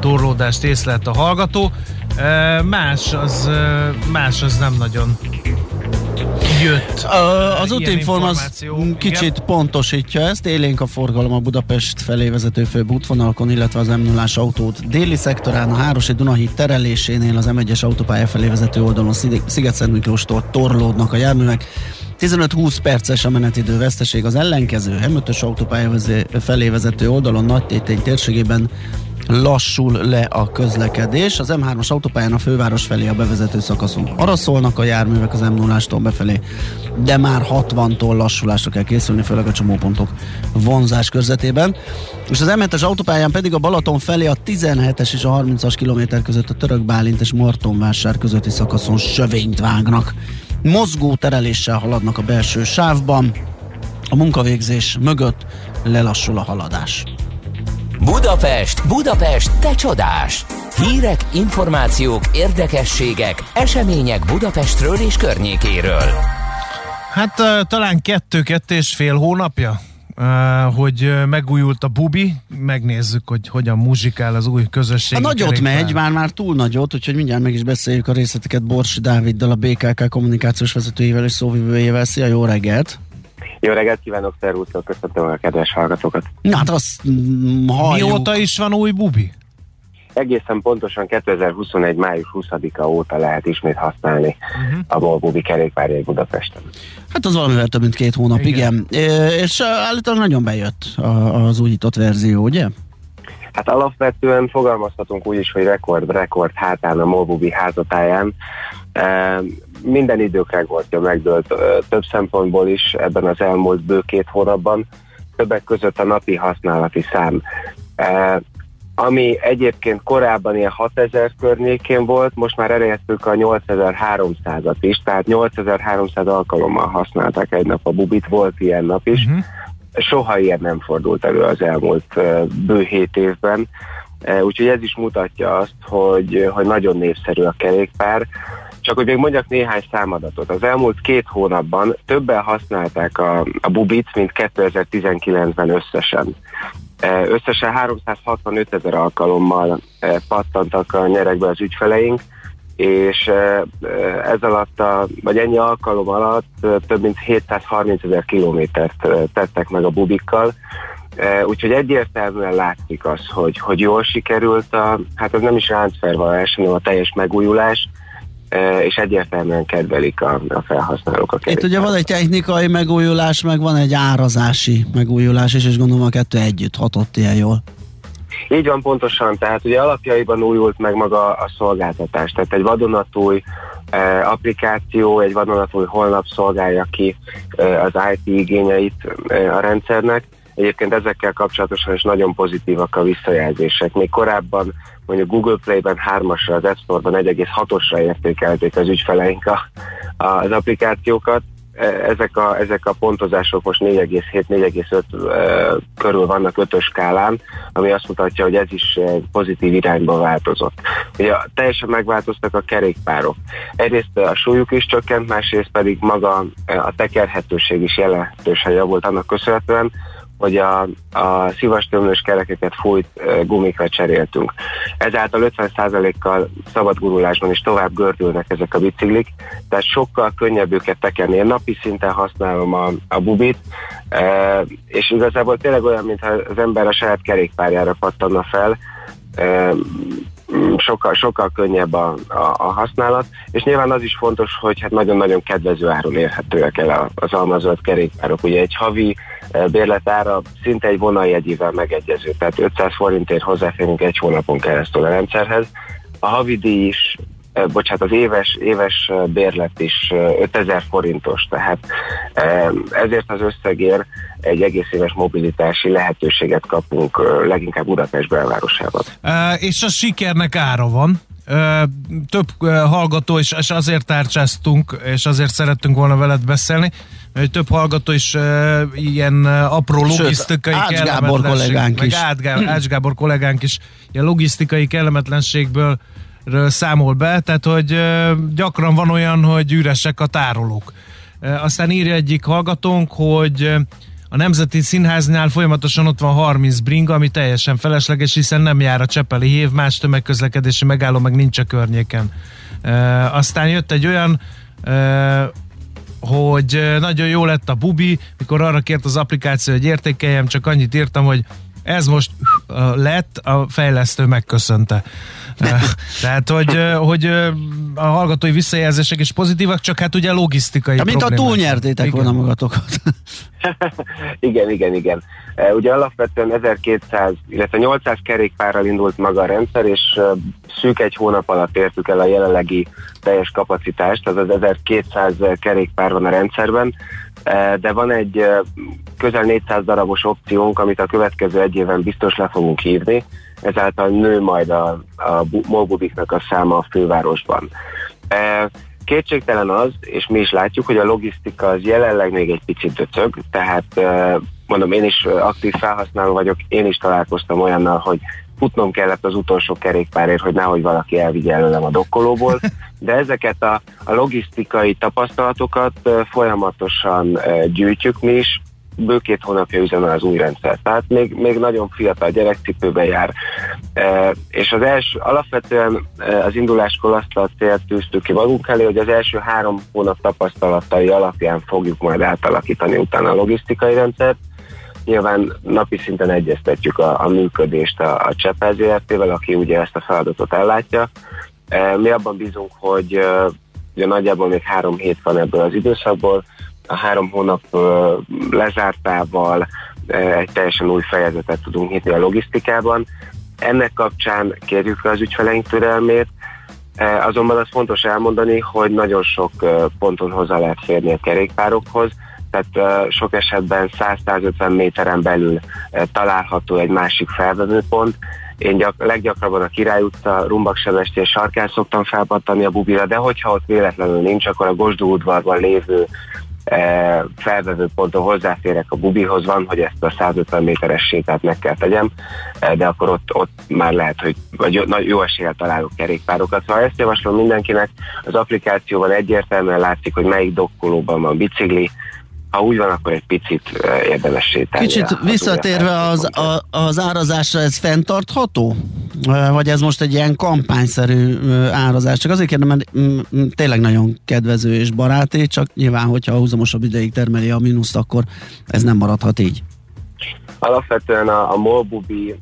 torlódást észlelt a hallgató. Más az nem nagyon jött. Az útinformáció kicsit pontosítja ezt. Élénk a forgalom a Budapest felé vezető főbb útvonalakon, illetve az M0-as autót déli szektorán, a Hárosi Dunahíd terelésénél az M1-es autópálya felé vezető oldalon Sziget-Szent Miklóstól torlódnak a járművek. 15-20 perces a menetidő veszteség. Az ellenkező M5-ös autópálya felé vezető oldalon Nagytétény térségében lassul le a közlekedés. Az M3-as autópályán a főváros felé a bevezető szakaszon arra szólnak a járművek az M0-ástól befelé, de már 60-tól lassulásra kell készülni, főleg a csomópontok vonzás körzetében. És az M7-es autópályán pedig a Balaton felé a 17-es és a 30-as kilométer között a Török-Bálint és Martonvásár közötti szakaszon sövényt vágnak. Mozgó tereléssel haladnak a belső sávban. A munkavégzés mögött lelassul a haladás. Budapest, Budapest, te csodás! Hírek, információk, érdekességek, események Budapestről és környékéről. Hát talán 2-2,5 hónapja, hogy megújult a Bubi. Megnézzük, hogy hogyan muzsikál az új közösség. Nagyot megy, már túl nagyot, úgyhogy mindjárt meg is beszéljük a részleteket Borsi Dáviddal, a BKK kommunikációs vezetőjével és szóvivőjével. Szia, jó reggelt! Jó reggelt kívánok, szervusztok, köszöntöm a kedves hallgatókat. Na, hát azt halljuk. Mióta is van új Bubi? Egészen pontosan 2021. május 20-a óta lehet ismét használni a MOL Bubi kerékpárjait Budapesten. Hát az valamivel több mint 2 hónap, igen. És állítólag nagyon bejött az újított verzió, ugye? Hát alapvetően fogalmazhatunk úgy is, hogy rekord hátán a MOL Bubi házatáján. Minden idők rekordja megdőlt több szempontból is ebben az elmúlt bő 2 hónapban, többek között a napi használati szám. Ami egyébként korábban ilyen 6000 környékén volt, most már elértük a 8300-at is, tehát 8300 alkalommal használták egy nap a Bubit, volt ilyen nap is. Soha ilyen nem fordult elő az elmúlt bő 7 évben, úgyhogy ez is mutatja azt, hogy nagyon népszerű a kerékpár. Csak hogy még mondjak néhány számadatot. Az elmúlt 2 hónapban többen használták a Bubit, mint 2019-ben összesen. Összesen 365 000 alkalommal pattantak a nyeregbe az ügyfeleink, és ez alatt, vagy ennyi alkalom alatt több mint 730 000 kilométert tettek meg a Bubikkal. Úgyhogy egyértelműen látszik az, hogy jól sikerült, hát ez nem is ráncfervalás, hanem a teljes megújulás, és egyértelműen kedvelik a felhasználók a kerékpárt. Itt ugye van egy technikai megújulás, meg van egy árazási megújulás, és gondolom a 2 együtt hatott ilyen jól. Így van, pontosan, tehát ugye alapjaiban újult meg maga a szolgáltatás, tehát egy vadonatúj applikáció, egy vadonatúj honlap szolgálja ki az IT igényeit a rendszernek. Egyébként ezekkel kapcsolatosan is nagyon pozitívak a visszajelzések. Még korábban mondjuk Google Play-ben 3-asra, az App Store-ban 1,6-osra értékelték az ügyfeleink a az applikációkat. Ezek a pontozások most 4,7-4,5 körül vannak 5-ös skálán, ami azt mutatja, hogy ez is pozitív irányba változott. Ugye teljesen megváltoztak a kerékpárok. Egyrészt a súlyuk is csökkent, másrészt pedig maga a tekerhetőség is jelentősen javult annak köszönhetően, hogy a szívastömlős kerekeket fújt gumikra cseréltünk. Ezáltal 50%-kal szabad gurulásban is tovább gördülnek ezek a biciklik, tehát sokkal könnyebb őket tekerni. Én napi szinten használom a bubit, és igazából tényleg olyan, mintha az ember a saját kerékpárjára pattanna fel, sokkal könnyebb a használat, és nyilván az is fontos, hogy hát nagyon-nagyon kedvező áron érhetőek el az almazöld kerékpárok. Ugye egy havi bérletára szinte egy vonaljegyével megegyező, tehát 500 forintért hozzáférünk egy hónapon keresztül a rendszerhez. A havi díj is, az éves bérlet is 5000 forintos, tehát ezért az összegért egy egész éves mobilitási lehetőséget kapunk, leginkább Budapest belvárosában. És a sikernek ára van. Több hallgató is, és azért tárcsáztunk, és azért szerettünk volna veled beszélni, hogy több hallgató is ilyen apró logisztikai kellemetlenségből, Ács Gábor kollégánk is ilyen logisztikai kellemetlenségből számol be, tehát hogy gyakran van olyan, hogy üresek a tárolók. Aztán írja egyik hallgatónk, hogy a Nemzeti Színháznál folyamatosan ott van 30 bringa, ami teljesen felesleges, hiszen nem jár a csepeli hév, más tömegközlekedési megálló meg nincs a környéken. Aztán jött egy olyan, hogy nagyon jó lett a bubi, mikor arra kért az applikáció, hogy értékeljem, csak annyit írtam, hogy ez most lett, a fejlesztő megköszönte. Tehát, hogy a hallgatói visszajelzések is pozitívak, csak hát ugye logisztikai problémák. Mint a túlnyertétek volna magatokat. Igen. Ugye alapvetően 1200, illetve 800 kerékpárral indult maga a rendszer, és szűk egy hónap alatt értük el a jelenlegi teljes kapacitást, azaz 1200 kerékpár van a rendszerben, de van egy közel 400 darabos opciónk, amit a következő egy évben biztos le fogunk hívni, ezáltal nő majd a MOL Bubiknak a száma a fővárosban. Kétségtelen az, és mi is látjuk, hogy a logisztika az jelenleg még egy picit döcög, tehát mondom, én is aktív felhasználó vagyok, én is találkoztam olyannal, hogy futnom kellett az utolsó kerékpárért, hogy nehogy valaki elvigye előlem a dokkolóból, de ezeket a logisztikai tapasztalatokat folyamatosan gyűjtjük mi is, bő 2 hónapja üzemel az új rendszer. Tehát még nagyon fiatal, gyerekcipőben jár. És az alapvetően az induláskor azt a célt tűztük ki magunk elé, hogy az első 3 hónap tapasztalatai alapján fogjuk majd átalakítani utána a logisztikai rendszert. Nyilván napi szinten egyeztetjük a működést a Csepel Zrt-vel, aki ugye ezt a feladatot ellátja. Mi abban bízunk, hogy ugye nagyjából még 3 hét van ebből az időszakból, a 3 hónap lezártával egy teljesen új fejezetet tudunk nyitni a logisztikában. Ennek kapcsán kérjük le az ügyfeleink türelmét, azonban az fontos elmondani, hogy nagyon sok ponton hozzá lehet férni a kerékpárokhoz, tehát sok esetben 100-150 méteren belül található egy másik felvevőpont. Én leggyakrabban a Király utca, Rumbaksebestér sarkán szoktam felpattani a bubira, de hogyha ott véletlenül nincs, akkor a Gosdú udvarban lévő felvevőponton hozzáférek a bubihoz, van, hogy ezt a 150 méteres sétát meg kell tegyem, de akkor ott már lehet, hogy jó eséllyel találok kerékpárokat. Szóval ezt javaslom mindenkinek, az applikációban egyértelműen látszik, hogy melyik dokkolóban van bicikli, ha úgy van, akkor egy picit érdemes sétálni. Kicsit visszatérve az árazásra, ez fenntartható? Vagy ez most egy ilyen kampányszerű árazás? Csak azért kérdem, mert tényleg nagyon kedvező és baráti, csak nyilván, hogyha a húzamosabb ideig termeli a mínuszt, akkor ez nem maradhat így. Alapvetően a MOL Bubi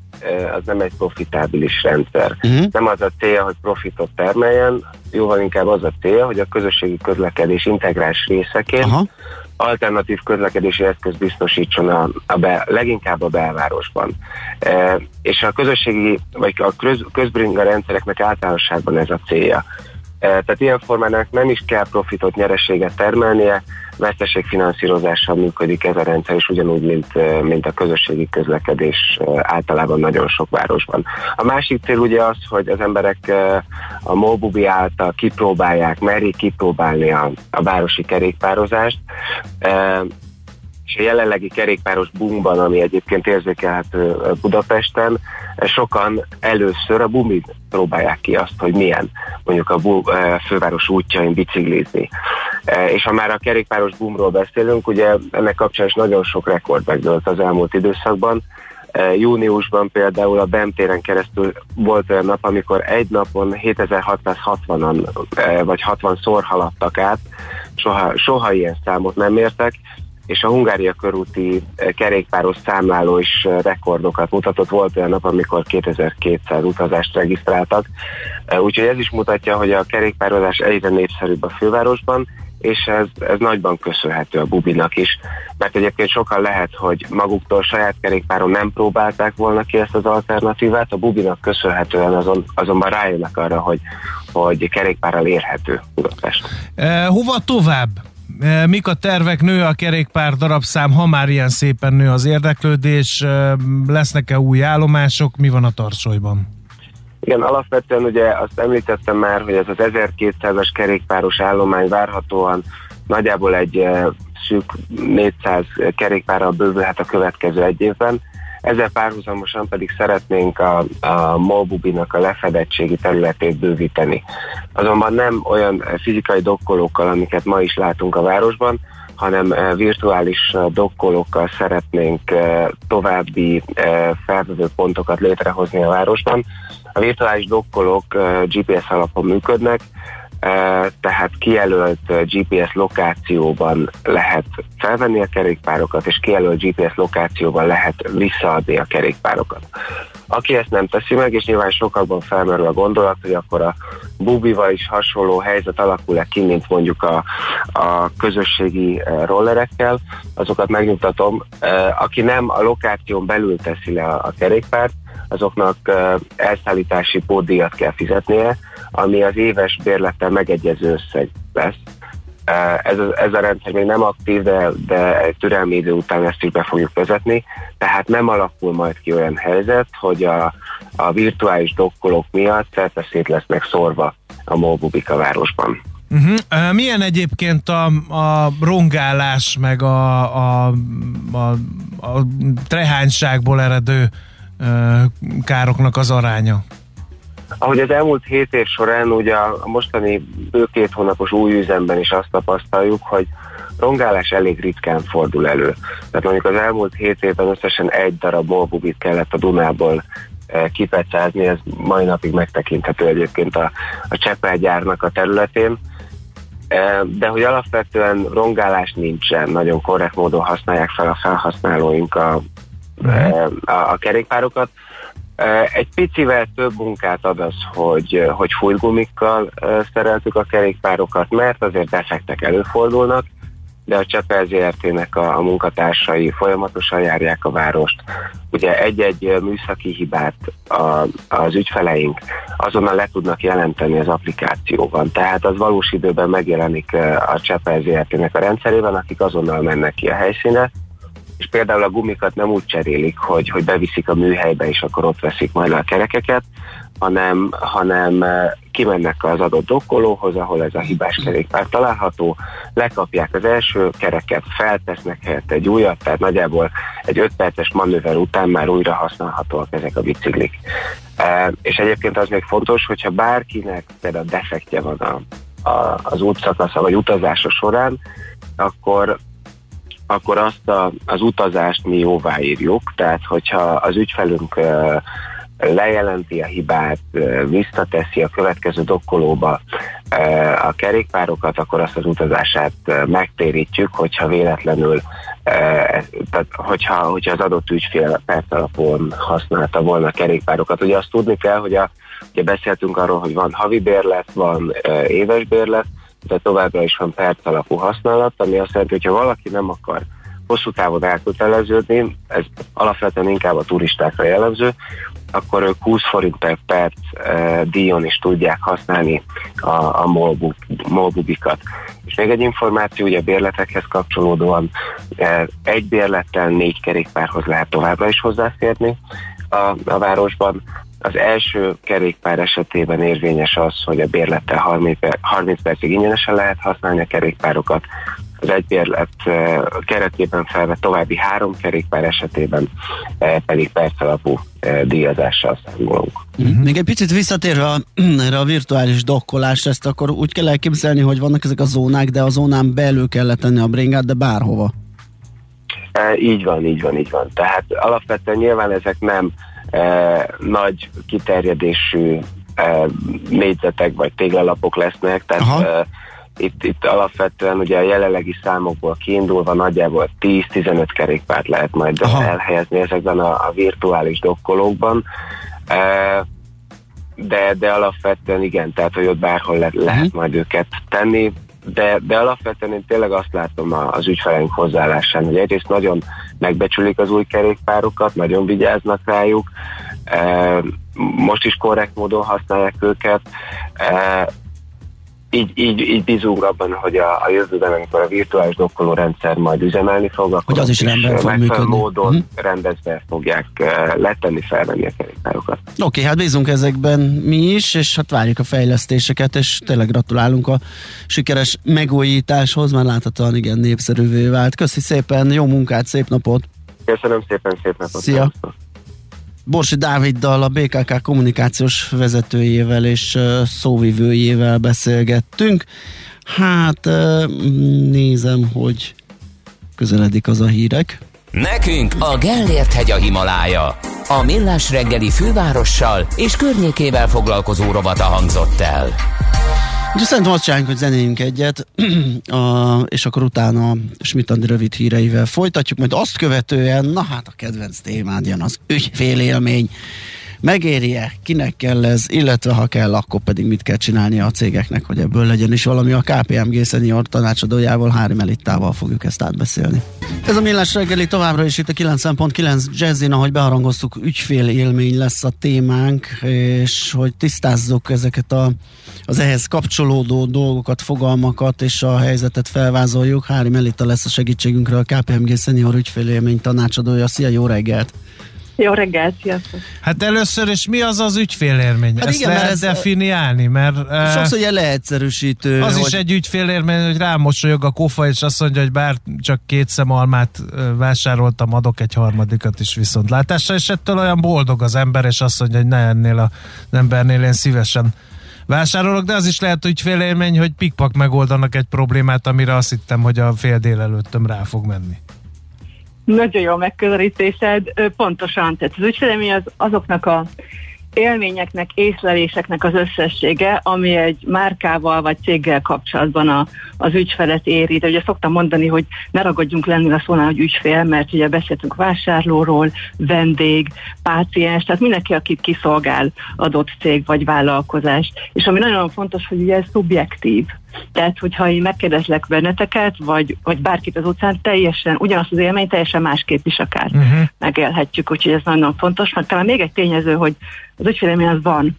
az nem egy profitábilis rendszer. Nem az a célja, hogy profitot termeljen, jóval inkább az a célja, hogy a közösségi közlekedés integráns részeként alternatív közlekedési eszköz biztosítson leginkább a belvárosban. És a közösségi, vagy a közbringa rendszereknek általánosságban ez a célja. Tehát ilyen formának nem is kell profitot, nyereséget termelnie, veszteségfinanszírozással működik ez a rendszer, és ugyanúgy, mint a közösségi közlekedés általában nagyon sok városban. A másik cél ugye az, hogy az emberek a MOL Bubi által merjék kipróbálni a városi kerékpározást, és a jelenlegi kerékpáros boomban, ami egyébként érzékelhető Budapesten, sokan először a bumit próbálják ki azt, hogy milyen mondjuk a főváros útjain biciklizni. És ha már a kerékpáros boomról beszélünk, ugye ennek kapcsán is nagyon sok rekord megdőlt az elmúlt időszakban. Júniusban például a BEM téren keresztül volt olyan nap, amikor egy napon 7660-an vagy 60-szor haladtak át, soha ilyen számot nem értek, és a Hungária körúti kerékpáros számláló is rekordokat mutatott. Volt olyan nap, amikor 2200 utazást regisztráltak. Úgyhogy ez is mutatja, hogy a kerékpározás egyre népszerűbb a fővárosban, és ez nagyban köszönhető a Bubinak is. Mert egyébként sokan lehet, hogy maguktól saját kerékpáron nem próbálták volna ki ezt az alternatívát, a Bubinak köszönhetően azonban rájönnek arra, hogy kerékpárral érhető Budapest. Hova tovább? Mik a tervek? Nő a kerékpár darabszám, ha már ilyen szépen nő az érdeklődés, lesznek-e új állomások, mi van a tarsolyban? Igen, alapvetően ugye azt említettem már, hogy ez az 1200-as kerékpáros állomány várhatóan nagyjából egy szűk 400 kerékpárral bővülhet a következő egy évben. Ezzel párhuzamosan pedig szeretnénk a MOL Bubinak a lefedettségi területét bővíteni. Azonban nem olyan fizikai dokkolókkal, amiket ma is látunk a városban, hanem virtuális dokkolókkal szeretnénk további felvevő pontokat létrehozni a városban. A virtuális dokkolók GPS alapon működnek, tehát kijelölt GPS lokációban lehet felvenni a kerékpárokat, és kijelölt GPS lokációban lehet visszaadni a kerékpárokat. Aki ezt nem teszi meg, és nyilván sokakban felmerül a gondolat, hogy akkor a Bubival is hasonló helyzet alakul-e ki, mint mondjuk a közösségi rollerekkel, azokat megnyugtatom. Aki nem a lokáción belül teszi le a kerékpárt, azoknak elszállítási pótdíjat kell fizetnie, ami az éves bérlettel megegyező összeg lesz. Ez a rendszer még nem aktív, de türelmi idő után ezt is be fogjuk vezetni, tehát nem alakul majd ki olyan helyzet, hogy a virtuális dokkolók miatt szerte szét lesznek szórva a MOL Bubik a városban. Uh-huh. Milyen egyébként a rongálás, meg a trehányságból eredő károknak az aránya? Ahogy az elmúlt 7 év során, ugye a mostani bő 2 hónapos új üzemben is azt tapasztaljuk, hogy rongálás elég ritkán fordul elő. Tehát mondjuk az elmúlt 7 évben összesen egy darab MOL Bubit kellett a Dunából kipecázni, ez mai napig megtekinthető egyébként a Csepel gyárnak a területén. De hogy alapvetően rongálás nincsen, nagyon korrekt módon használják fel a felhasználóink a kerékpárokat. Egy picivel több munkát ad az, hogy fújgumikkal szereltük a kerékpárokat, mert azért defektek előfordulnak, de a Csepel Zrt-nek a munkatársai folyamatosan járják a várost. Ugye egy-egy műszaki hibát az ügyfeleink azonnal le tudnak jelenteni az applikációban. Tehát az valós időben megjelenik a Csepel Zrt-nek a rendszerében, akik azonnal mennek ki a helyszínre, és például a gumikat nem úgy cserélik, hogy beviszik a műhelybe, és akkor ott veszik majd a kerekeket, hanem kimennek az adott dokkolóhoz, ahol ez a hibás kerékpár található, lekapják az első kereket, feltesznek helyette egy újat, tehát nagyjából egy 5 perces manőver után már újra használhatóak ezek a biciklik. És egyébként az még fontos, hogyha bárkinek például defektje van az útszakasza vagy utazása során, akkor azt az utazást mi jóváírjuk, tehát hogyha az ügyfelünk lejelenti a hibát, visszateszi a következő dokkolóba a kerékpárokat, akkor azt az utazását megtérítjük, hogyha véletlenül, tehát hogyha az adott ügyfél percalapon használta volna a kerékpárokat. Ugye azt tudni kell, hogy ugye beszéltünk arról, hogy van havi bérlet, van éves bérlet, de továbbra is van percalapú használat, ami azt jelenti, hogyha valaki nem akar hosszú távon elköteleződni, ez alapvetően inkább a turistákra jellemző, akkor ők 20 forint per perc díjon is tudják használni a MOL Bubikat. És még egy információ, ugye a bérletekhez kapcsolódóan egy bérlettel 4 kerékpárhoz lehet továbbra is hozzáférni a városban. Az első kerékpár esetében érvényes az, hogy a bérlettel 30 percig ingyenesen lehet használni a kerékpárokat. Az egy bérlet keretében felvett további 3 kerékpár esetében pedig percalapú díjazással számolunk. Még egy picit visszatérve erre a virtuális dokkolásra, ezt akkor úgy kell elképzelni, hogy vannak ezek a zónák, de a zónán belül kell tenni a bringát, de bárhova. Így van. Tehát alapvetően nyilván ezek nem nagy kiterjedésű négyzetek vagy téglalapok lesznek, tehát itt alapvetően ugye a jelenlegi számokból kiindulva nagyjából 10-15 kerékpárt lehet majd elhelyezni ezekben a virtuális dokkolókban, de alapvetően igen, tehát hogy ott bárhol lehet majd őket tenni, de alapvetően én tényleg azt látom az ügyfeleink hozzáállásán, hogy egyrészt nagyon megbecsülik az új kerékpárokat, nagyon vigyáznak rájuk, most is korrekt módon használják őket, így bízunk abban, hogy a jövőben, amikor a virtuális dokkoló rendszer majd üzemelni fog, akkor az is megfelelő módon rendezve fogják letenni, felvenni a kerékpárokat. Oké, hát bízunk ezekben mi is, és hát várjuk a fejlesztéseket, és tényleg gratulálunk a sikeres megújításhoz, már láthatóan igen népszerűvé vált. Köszi szépen, jó munkát, szép napot! Köszönöm szépen, szép napot! Szia! Köszönöm. Borsi Dáviddal, a BKK kommunikációs vezetőjével és szóvivőjével beszélgettünk. Hát nézem, hogy közeledik az a hírek. Nekünk a Gellért hegy a Himalája. A Millás reggeli fővárossal és környékével foglalkozó rovata hangzott el. Úgyhogy szerintem azt csináljunk, hogy zenéljünk egyet, és akkor utána Schmidt-Andi rövid híreivel folytatjuk, majd azt követően, na hát a kedvenc témád jön, az ügyfélélmény. Megéri-e? Kinek kell ez? Illetve ha kell, akkor pedig mit kell csinálnia a cégeknek, hogy ebből legyen is valami. A KPMG senior tanácsadójával, Hári Melittával fogjuk ezt átbeszélni. Ez a Millás reggeli továbbra is itt a 9.9 Jazzin, ahogy beharangoztuk, ügyfélélmény lesz a témánk, és hogy tisztázzuk ezeket az ehhez kapcsolódó dolgokat, fogalmakat és a helyzetet felvázoljuk. Hári Melitta lesz a segítségünkre, a KPMG senior ügyfélélmény tanácsadója. Szia, jó reggelt! Jó reggelt, sziasztok! Hát először is mi az az ügyfélélmény? Hát ezt igen, lehet definiálni, mert... sokszor ugye leegyszerűsítő. Az hogy... is egy ügyfélélmény, hogy rámosolyog a kofa, és azt mondja, hogy bár csak 2 szem almát vásároltam, adok egy harmadikat is viszontlátásra, és ettől olyan boldog az ember, és azt mondja, hogy ne ennél az embernél én szívesen vásárolok, de az is lehet ügyfélélmény, hogy pikpak megoldanak egy problémát, amire azt hittem, hogy a fél délelőttöm rá fog menni. Nagyon jó megközelítésed, pontosan. Tehát az ügyfélélmény az azoknak a élményeknek, észleléseknek az összessége, ami egy márkával vagy céggel kapcsolatban az ügyfelet éri. De ugye szoktam mondani, hogy ne ragadjunk lenni a szónál, hogy ügyfél, mert ugye beszéltünk vásárlóról, vendég, páciens, tehát mindenki, akit kiszolgál adott cég vagy vállalkozás. És ami nagyon fontos, hogy ugye ez szubjektív. Tehát, hogyha én megkérdezlek benneteket, vagy bárkit az utcán, teljesen ugyanazt az élményt teljesen másképp is akár megélhetjük, úgyhogy ez nagyon fontos. Mert talán még egy tényező, hogy az ügyfélélmény az van,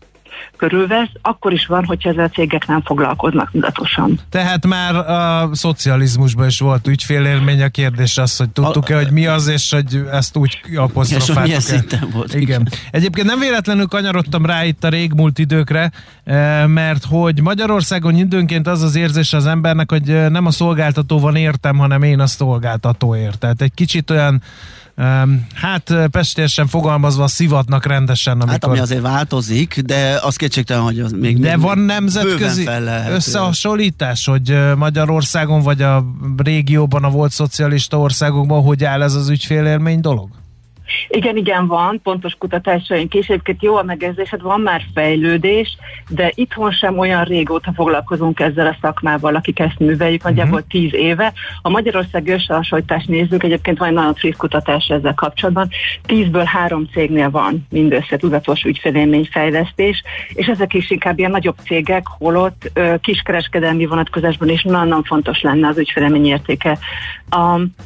körülvesz, akkor is van, hogyha ezzel a cégek nem foglalkoznak tudatosan. Tehát már a szocializmusban is volt ügyfélélmény, a kérdés az, hogy tudtuk-e, hogy mi az, és hogy ezt úgy apostrofáltuk. És milyen szinten volt. Igen. Egyébként nem véletlenül kanyarodtam rá itt a régmúlt időkre, mert hogy Magyarországon időnként az az érzés az embernek, hogy nem a szolgáltató van értem, hanem én a szolgáltatóért. Tehát egy kicsit olyan hát pestélyesen fogalmazva szivatnak rendesen, amikor... Hát ami azért változik, de az kétségtelen, hogy az még... De van nemzetközi összehasonlítás, hogy Magyarországon vagy a régióban, a volt szocialista országokban hogy áll ez az ügyfélélmény dolog? Igen, van, pontos kutatásaink is, egyébként jó a megérzésed, van már fejlődés, de itthon sem olyan régóta foglalkozunk ezzel a szakmával, akik ezt műveljük, nagyjából 10 éve. A Magyarország összehasonlítást nézzük, egyébként van egy nagyon friss kutatás ezzel kapcsolatban, 10-ből 3 cégnél van mindössze tudatos ügyfélélményfejlesztés, és ezek is inkább ilyen nagyobb cégek, holott kiskereskedelmi vonatkozásban is nagyon fontos lenne az ügyfélélmény értéke.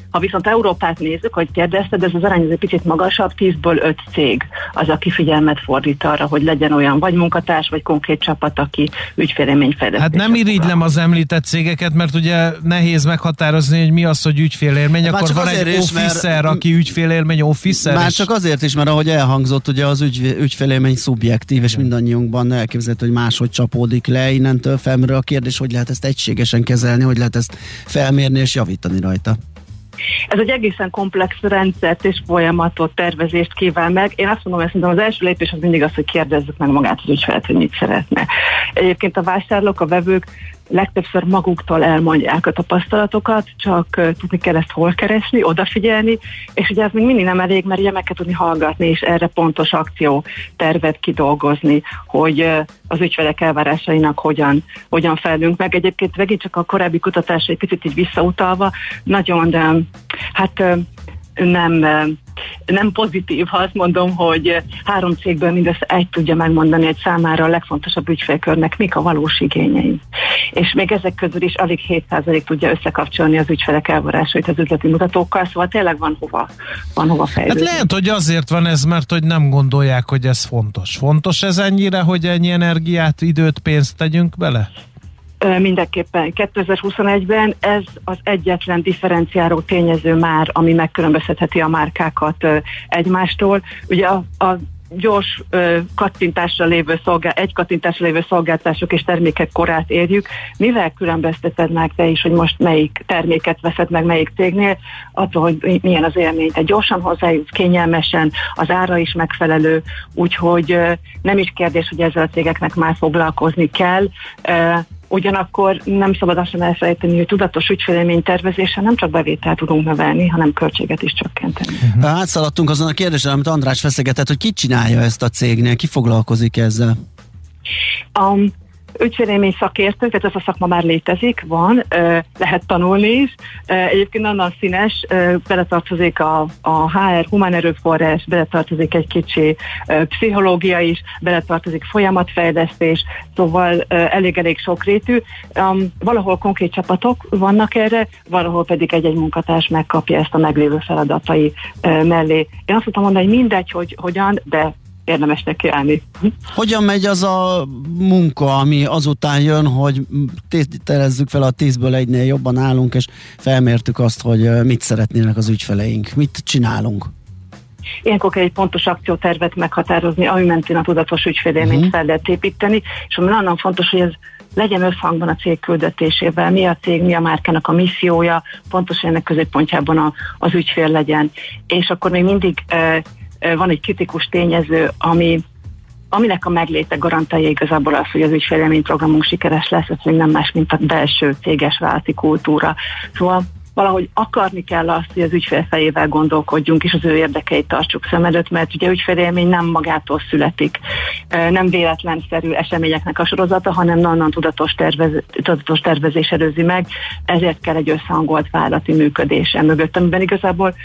Ha viszont Európát nézzük, hogy kérdezted, ez az arány egy picit magasabb, 10-ből 5 cég az, aki figyelmet fordít arra, hogy legyen olyan vagy munkatárs, vagy konkrét csapat, aki ügyfélélményfejlesztés. Hát nem irigylem az említett cégeket, mert ugye nehéz meghatározni, hogy mi az, hogy ügyfélélmény, akkor van egy officer, aki ügyfélélmény officer. Már csak azért is, mert ahogy elhangzott, ugye az ügyfélélmény szubjektív, és mindannyiunkban elképzelhető, hogy máshogy csapódik le, innentől felmerül a kérdés, hogy lehet ezt egységesen kezelni, hogy lehet ezt felmérni és javítani rajta. Ez egy egészen komplex rendszert és folyamatot, tervezést kíván meg. Én azt mondom, hogy szerintem az első lépés az mindig az, hogy kérdezzük meg magát az ügyfelet, hogy mit szeretne. Egyébként a vásárlók, a vevők legtöbbször maguktól elmondják a tapasztalatokat, csak tudni kell ezt hol keresni, odafigyelni, és ugye ez még mindig nem elég, mert ugye meg kell tudni hallgatni, és erre pontos akciótervet kidolgozni, hogy az ügyfelek elvárásainak hogyan felelünk meg. Egyébként megint csak a korábbi kutatásra egy picit így visszautalva, nagyon nem pozitív, ha azt mondom, hogy 3 cégből mindössze 1 tudja megmondani, hogy számára a legfontosabb ügyfélkörnek mik a valós igényei. És még ezek közül is alig 7% tudja összekapcsolni az ügyfelek elvárásait az üzleti mutatókkal, szóval tényleg van hova fejlődni. Hát lehet, hogy azért van ez, mert hogy nem gondolják, hogy ez fontos. Fontos ez ennyire, hogy ennyi energiát, időt, pénzt tegyünk bele? Mindenképpen 2021-ben ez az egyetlen differenciáló tényező már, ami megkülönböztetheti a márkákat egymástól. Ugye a gyors egy kattintásra lévő szolgáltatások és termékek korát érjük. Mivel különbözteted meg te is, hogy most melyik terméket veszed meg melyik cégnél, attól, hogy milyen az élmény. Te gyorsan hozzájutsz, kényelmesen, az ára is megfelelő, úgyhogy nem is kérdés, hogy ezzel a cégeknek már foglalkozni kell. Ugyanakkor nem szabad azt sem elfelejteni, hogy tudatos ügyfélélmény tervezéssel nem csak bevételt tudunk növelni, hanem költséget is csökkenteni. Átszaladtunk azon a kérdésen, amit András feszegetett, hogy ki csinálja ezt a cégnél, ki foglalkozik ezzel? Ügyfélélmény szakértők, tehát ez a szakma már létezik, van, lehet tanulni is. Egyébként nagyon színes, beletartozik a HR, humán erőforrás, beletartozik egy kicsi pszichológia is, beletartozik folyamatfejlesztés, szóval elég sokrétű. Valahol konkrét csapatok vannak erre, valahol pedig egy-egy munkatárs megkapja ezt a meglévő feladatai mellé. Én azt tudtam mondani, hogy mindegy, hogy hogyan, de érdemes neki állni. Hogyan megy az a munka, ami azután jön, hogy tételezzük fel, a 10-ből 1-nél jobban állunk, és felmértük azt, hogy mit szeretnének az ügyfeleink, mit csinálunk? Ilyenkor kell egy pontos akciótervet meghatározni, ami mentén a tudatos ügyfélélményt fel lehet építeni, és ami nagyon fontos, hogy ez legyen összhangban a cég küldetésével, mi a cég, mi a márkának a missziója, pontosan ennek középpontjában az ügyfél legyen. És akkor még mindig van egy kritikus tényező, aminek a megléte garantálja igazából az, hogy az ügyfélélmény programunk sikeres lesz, ez még nem más, mint a belső céges vállalati kultúra. Szóval valahogy akarni kell azt, hogy az ügyfél fejével gondolkodjunk, és az ő érdekeit tartsuk szem előtt, mert ugye ügyfélélmény nem magától születik. Nem véletlenszerű eseményeknek a sorozata, hanem nagyon tudatos tervezés előzi meg, ezért kell egy összehangolt vállalati működése mögött, amiben igazából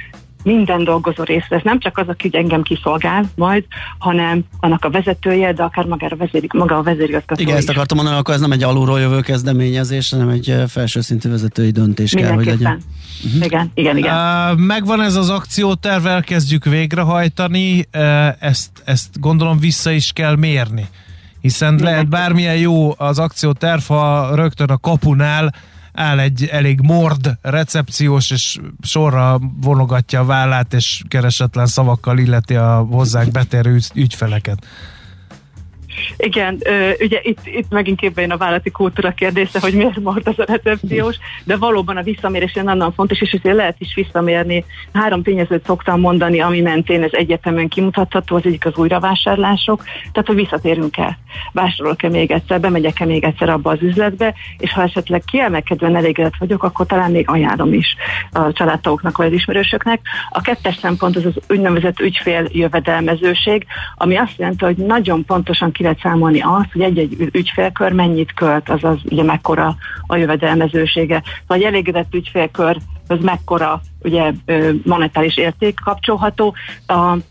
minden dolgozó részt vesz, nem csak az, aki engem kiszolgál majd, hanem annak a vezetője, de akár maga a vezérigazgató. Igen, ezt akartam mondani, akkor ez nem egy alulról jövő kezdeményezés, hanem egy felső szintű vezetői döntés kell, hogy legyen. Igen. Megvan ez az akcióterv, elkezdjük végrehajtani, ezt gondolom vissza is kell mérni, hiszen lehet bármilyen jó az akcióterv, ha rögtön a kapunál áll egy elég mord recepciós, és sorra vonogatja a vállát, és keresetlen szavakkal illeti a hozzánk betérő ügyfeleket. Igen, ugye itt megint képbe jön a vállalati kultúra kérdése, hogy miért mord az a recepciós, de valóban a visszamérés nagyon fontos, és azért lehet is visszamérni. 3 tényezőt szoktam mondani, ami mentén ez egyetemen kimutatható, az egyik az újravásárlások, tehát hogy visszatérünk-e, vásárolok-e még egyszer, bemegyek-e még egyszer abba az üzletbe, és ha esetleg kiemelkedően elégedett vagyok, akkor talán még ajánlom is a családtagoknak vagy az ismerősöknek. A 2. szempont az úgynevezett ügyfél jövedelmezőség, ami azt jelenti, hogy nagyon pontosan ki lehet számolni azt, hogy egy-egy ügyfélkör mennyit költ, azaz ugye mekkora a jövedelmezősége. Szóval egy elégedett ügyfélkör az mekkora ugye, monetáris érték kapcsolható,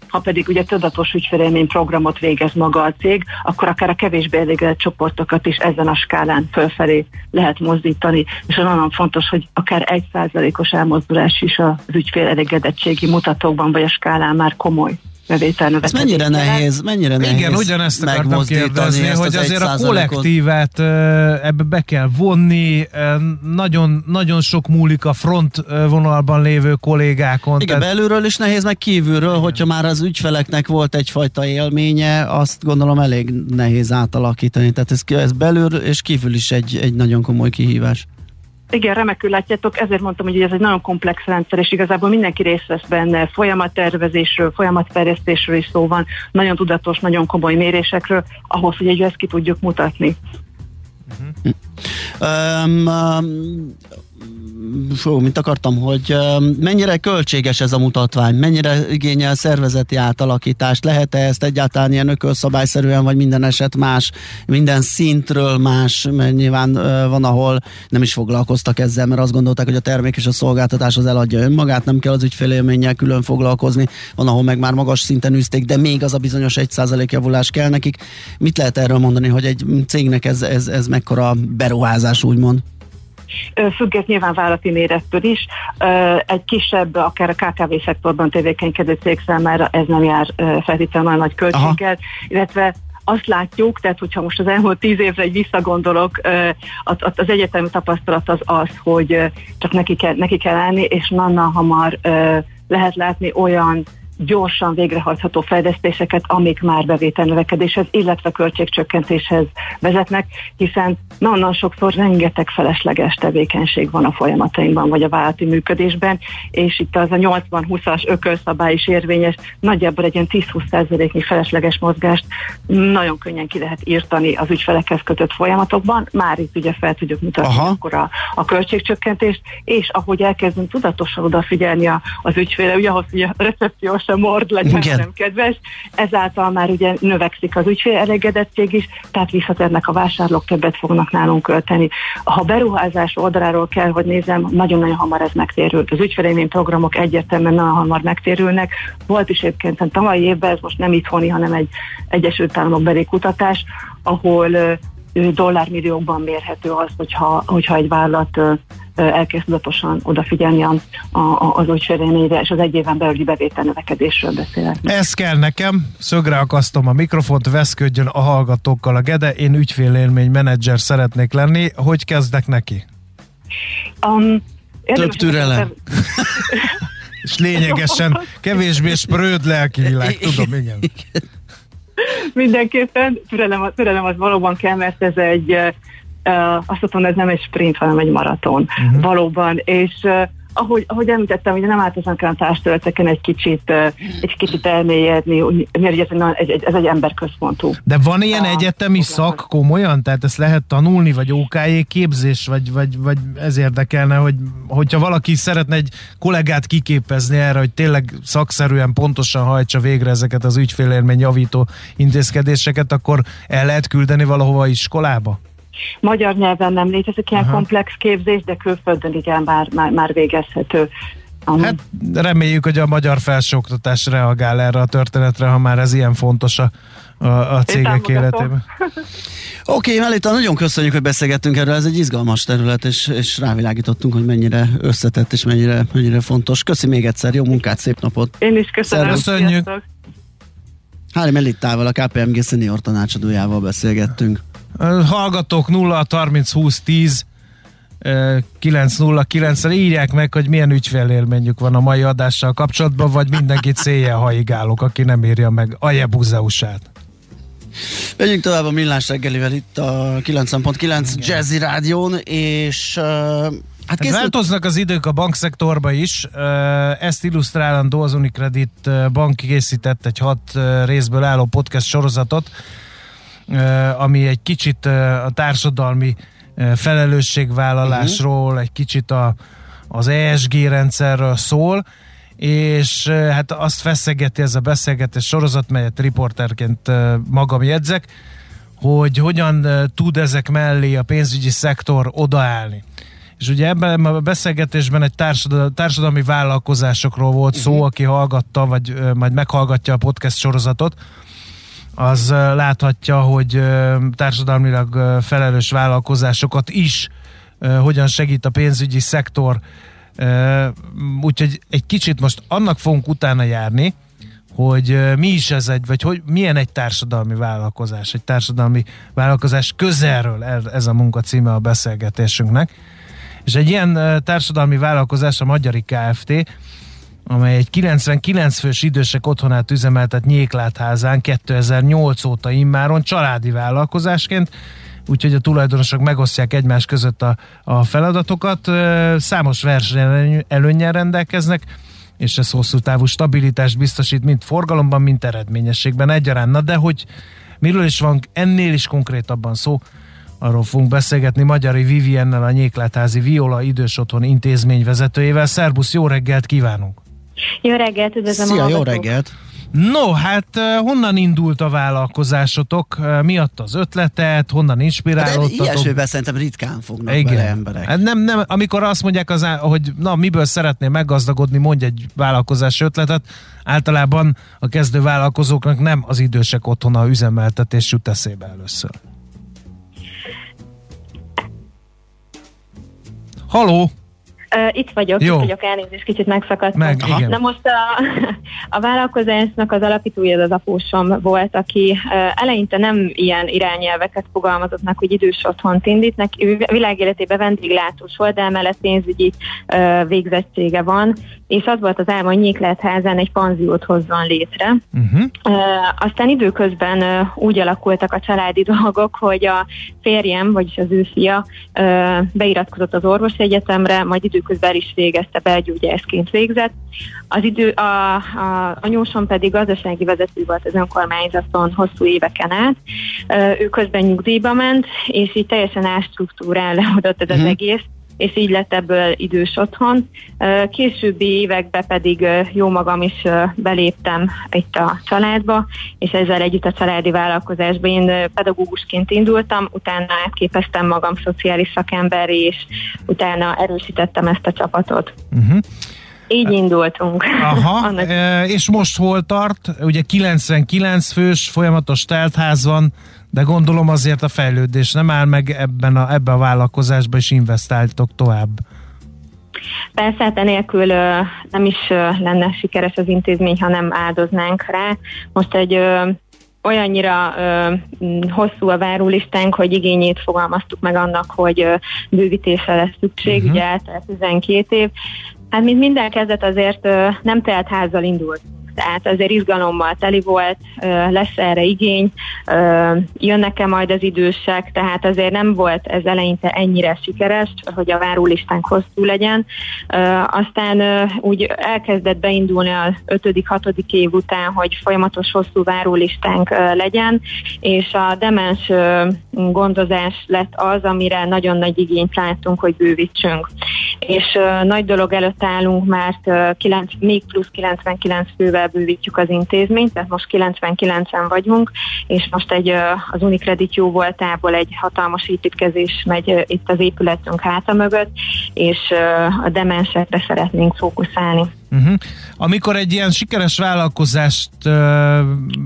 ha pedig ugye tudatos ügyfélélmény programot végez maga a cég, akkor akár a kevésbé elégedett csoportokat is ezen a skálán fölfelé lehet mozdítani, és nagyon fontos, hogy akár 1%-os elmozdulás is az ügyfél elégedettségi mutatókban vagy a skálán már komoly. Ez mennyire nehéz igen, ugyanezt akartam kérdezni, hogy azért a kollektívet ebbe be kell vonni, nagyon, nagyon sok múlik a front vonalban lévő kollégákon. Igen, tehát... belülről is nehéz, meg kívülről, hogyha már az ügyfeleknek volt egyfajta élménye, azt gondolom elég nehéz átalakítani, tehát ez belül és kívül is egy nagyon komoly kihívás. Igen, remekül látjátok, ezért mondtam, hogy ez egy nagyon komplex rendszer, és igazából mindenki részt vesz benne, folyamattervezésről, folyamatterjesztésről is szó van, nagyon tudatos, nagyon komoly mérésekről, ahhoz, hogy ezt ki tudjuk mutatni. Mit akartam, hogy mennyire költséges ez a mutatvány, mennyire igényel szervezeti átalakítást, lehet-e ezt egyáltalán ilyen ökölszabályszerűen, vagy minden eset más, minden szintről más, mert nyilván van, ahol nem is foglalkoztak ezzel, mert azt gondolták, hogy a termék és a szolgáltatás az eladja önmagát, nem kell az ügyfélélménnyel külön foglalkozni, van, ahol meg már magas szinten űzték, de még az a bizonyos 1% javulás kell nekik. Mit lehet erről mondani, hogy egy cégnek ez mekkora beruházás, úgymond? Függött nyilván vállalati mérettől is. Egy kisebb, akár a KKV-szektorban tevékenykedő cég számára ez nem jár feltétlenül nagy költséggel, illetve azt látjuk, tehát hogyha most az elmúlt 10 évre egy visszagondolok, az egyetemi tapasztalat az, hogy csak neki kell állni, és nagyon hamar lehet látni olyan gyorsan végrehajtható fejlesztéseket, amik már bevételnövekedéshez, illetve költségcsökkentéshez vezetnek, hiszen nagyon sokszor rengeteg felesleges tevékenység van a folyamatainkban, vagy a vállalati működésben, és itt az a 80-20-as ökölszabály is érvényes, nagyjából egy ilyen 10-20%-nyi felesleges mozgást nagyon könnyen ki lehet írtani az ügyfelekhez kötött folyamatokban, már itt ugye fel tudjuk mutatni akkor a költségcsökkentést, és ahogy elkezdünk tudatosan odafigyelni az ügyfélre, ugye ahhoz, hogy a recepciós mord legyen, nem kedves. Ezáltal már ugye növekszik az ügyfél elégedettség is, tehát visszatérnek a vásárlók, többet fognak nálunk költeni. Ha beruházás oldaláról kell, hogy nézem, nagyon-nagyon hamar ez megtérül. Az ügyfélélmény programok egyértelműen nagyon hamar megtérülnek. Volt is egyébként tavalyi évben, ez most nem itthoni, hanem egy Egyesült Államok beli kutatás, ahol dollármilliókban mérhető az, hogyha egy vállalat elkezd tudatosan odafigyelni az ügyfélélményre, és az egy éven belüli bevételnövekedésről beszélek. Ez kell nekem, szögre akasztom a mikrofont, veszködjön a hallgatókkal a Gede, én ügyfélélmény menedzser szeretnék lenni, hogy kezdek neki? Több türelem. És lényegesen kevésbé spröd lelki világ, tudom, igen. Mindenképpen türelem az valóban kell, mert ez egy azt mondom, ez nem egy sprint, hanem egy maraton. Uh-huh. Valóban, és ahogy említettem, ugye nem általában kell a társadalmateken egy kicsit elmélyedni, mert ez egy emberközpontú. De van ilyen egyetemi szak komolyan? Tehát ezt lehet tanulni, vagy OKJ képzés, vagy ez érdekelne, hogyha valaki szeretne egy kollégát kiképezni erre, hogy tényleg szakszerűen pontosan hajtsa végre ezeket az ügyfélélmény javító intézkedéseket, akkor el lehet küldeni valahova iskolába? Magyar nyelven nem létezik ilyen komplex képzés, de külföldön igen, már végezhető. Hát reméljük, hogy a magyar felsőoktatás reagál erre a történetre, ha már ez ilyen fontos a cégek életében. Oké, Melita, nagyon köszönjük, hogy beszélgettünk erről, ez egy izgalmas terület, és rávilágítottunk, hogy mennyire összetett, és mennyire fontos. Köszi még egyszer, jó munkát, szép napot! Én is köszönöm, sziasztok! Hári Melitával, a KPMG senior tanácsadójával beszélgettünk. Hallgatók 0-30-20-10 909-re írják meg, hogy milyen ügyfélélményük van a mai adással kapcsolatban, vagy mindenki céljel hajigálok, aki nem írja meg a jebuzeusát. Megyünk tovább a Millás reggelivel itt a 90.9 Jazzy Rádión, és változnak az idők a bankszektorba is, ezt illusztrálandó az Unicredit Bank készített egy 6 részből álló podcast sorozatot, ami egy kicsit a társadalmi felelősségvállalásról, egy kicsit az ESG rendszerről szól, és hát azt feszegeti ez a beszélgetés sorozat, melyet riporterként magam jegyzek, hogy hogyan tud ezek mellé a pénzügyi szektor odaállni. És ugye ebben a beszélgetésben egy társadalmi vállalkozásokról volt szó, aki hallgatta, vagy majd meghallgatja a podcast sorozatot, az láthatja, hogy társadalmilag felelős vállalkozásokat is hogyan segít a pénzügyi szektor. Úgyhogy egy kicsit most annak fogunk utána járni, hogy mi is ez egy, vagy hogy milyen egy társadalmi vállalkozás közelről, ez a munka címe a beszélgetésünknek. És egy ilyen társadalmi vállalkozás a Magyari Kft., amely egy 99 fős idősek otthonát üzemeltet Nyéklátházán 2008 óta immáron családi vállalkozásként, úgyhogy a tulajdonosok megosztják egymás között a feladatokat, számos versenyelőnnyel rendelkeznek, és ez hosszú távú stabilitást biztosít mind forgalomban, mind eredményességben egyaránt. Na de hogy miről is van ennél is konkrétabban szó, arról fogunk beszélgetni Magyari Viviennel, a Nyéklátházi Viola Idős Otthon Intézmény vezetőjével. Szerbusz, jó reggelt kívánunk! Jó reggelt, üdvözlöm a hallgatók! Szia, jó reggelt! No, hát honnan indult a vállalkozásotok? Mi adta az ötletet? Honnan inspirálódtatok? Ilyesőben szerintem ritkán fognak bele emberek. Hát nem, amikor azt mondják, hogy na, miből szeretnél meggazdagodni, mondj egy vállalkozási ötletet, általában a kezdő vállalkozóknak nem az idősek otthona üzemeltetés jut eszébe először. Halló! Itt vagyok, elnézést, kicsit megszakadtam. Na most a vállalkozásnak az alapítója az apósom volt, aki eleinte nem ilyen irányelveket fogalmazott meg, hogy idős otthont indít. Neki világéletében vendéglátós volt, de emellett pénzügyi végzettsége van, és az volt az álma, hogy Nyéklátházán egy panziót hozzon létre. Aztán időközben úgy alakultak a családi dolgok, hogy a férjem, vagyis az ő fia beiratkozott az orvosi egyetemre, majd időközben is végezte, belgyógyászként végzett. A anyósom pedig gazdasági vezető volt az önkormányzaton hosszú éveken át. Ő közben nyugdíjba ment, és így teljesen más struktúrán leadott ez az egész, és így lett ebből idős otthon. Későbbi években pedig jó magam is beléptem itt a családba, és ezzel együtt a családi vállalkozásba én pedagógusként indultam, utána átképeztem magam szociális szakemberré, és utána erősítettem ezt a csapatot. Így indultunk. Aha, és most hol tart? Ugye 99 fős, folyamatos teltház van, de gondolom azért a fejlődés nem áll meg, ebben a vállalkozásban is investáltok tovább. Persze, hát enélkül nem is lenne sikeres az intézmény, ha nem áldoznánk rá. Most egy olyannyira hosszú a várólistánk, hogy igényét fogalmaztuk meg annak, hogy bővítésre lesz szükség, ugye eltelt 12 év. Hát mint minden kezdet azért nem telt házzal indult. Tehát azért izgalommal teli volt, lesz erre igény, jönnek-e majd az idősek, tehát azért nem volt ez eleinte ennyire sikeres, hogy a várólistánk hosszú legyen. Aztán úgy elkezdett beindulni az 5.-6. év után, hogy folyamatos hosszú várólistánk legyen, és a demens gondozás lett az, amire nagyon nagy igényt láttunk, hogy bővítsünk. És nagy dolog előtt állunk, mert még plusz 99 fővel bővítjük az intézményt, tehát most 99-en vagyunk, és most az UniCredit jó voltából egy hatalmas építkezés megy itt az épületünk háta mögött, és a demensekre szeretnénk fókuszálni. Amikor egy ilyen sikeres vállalkozást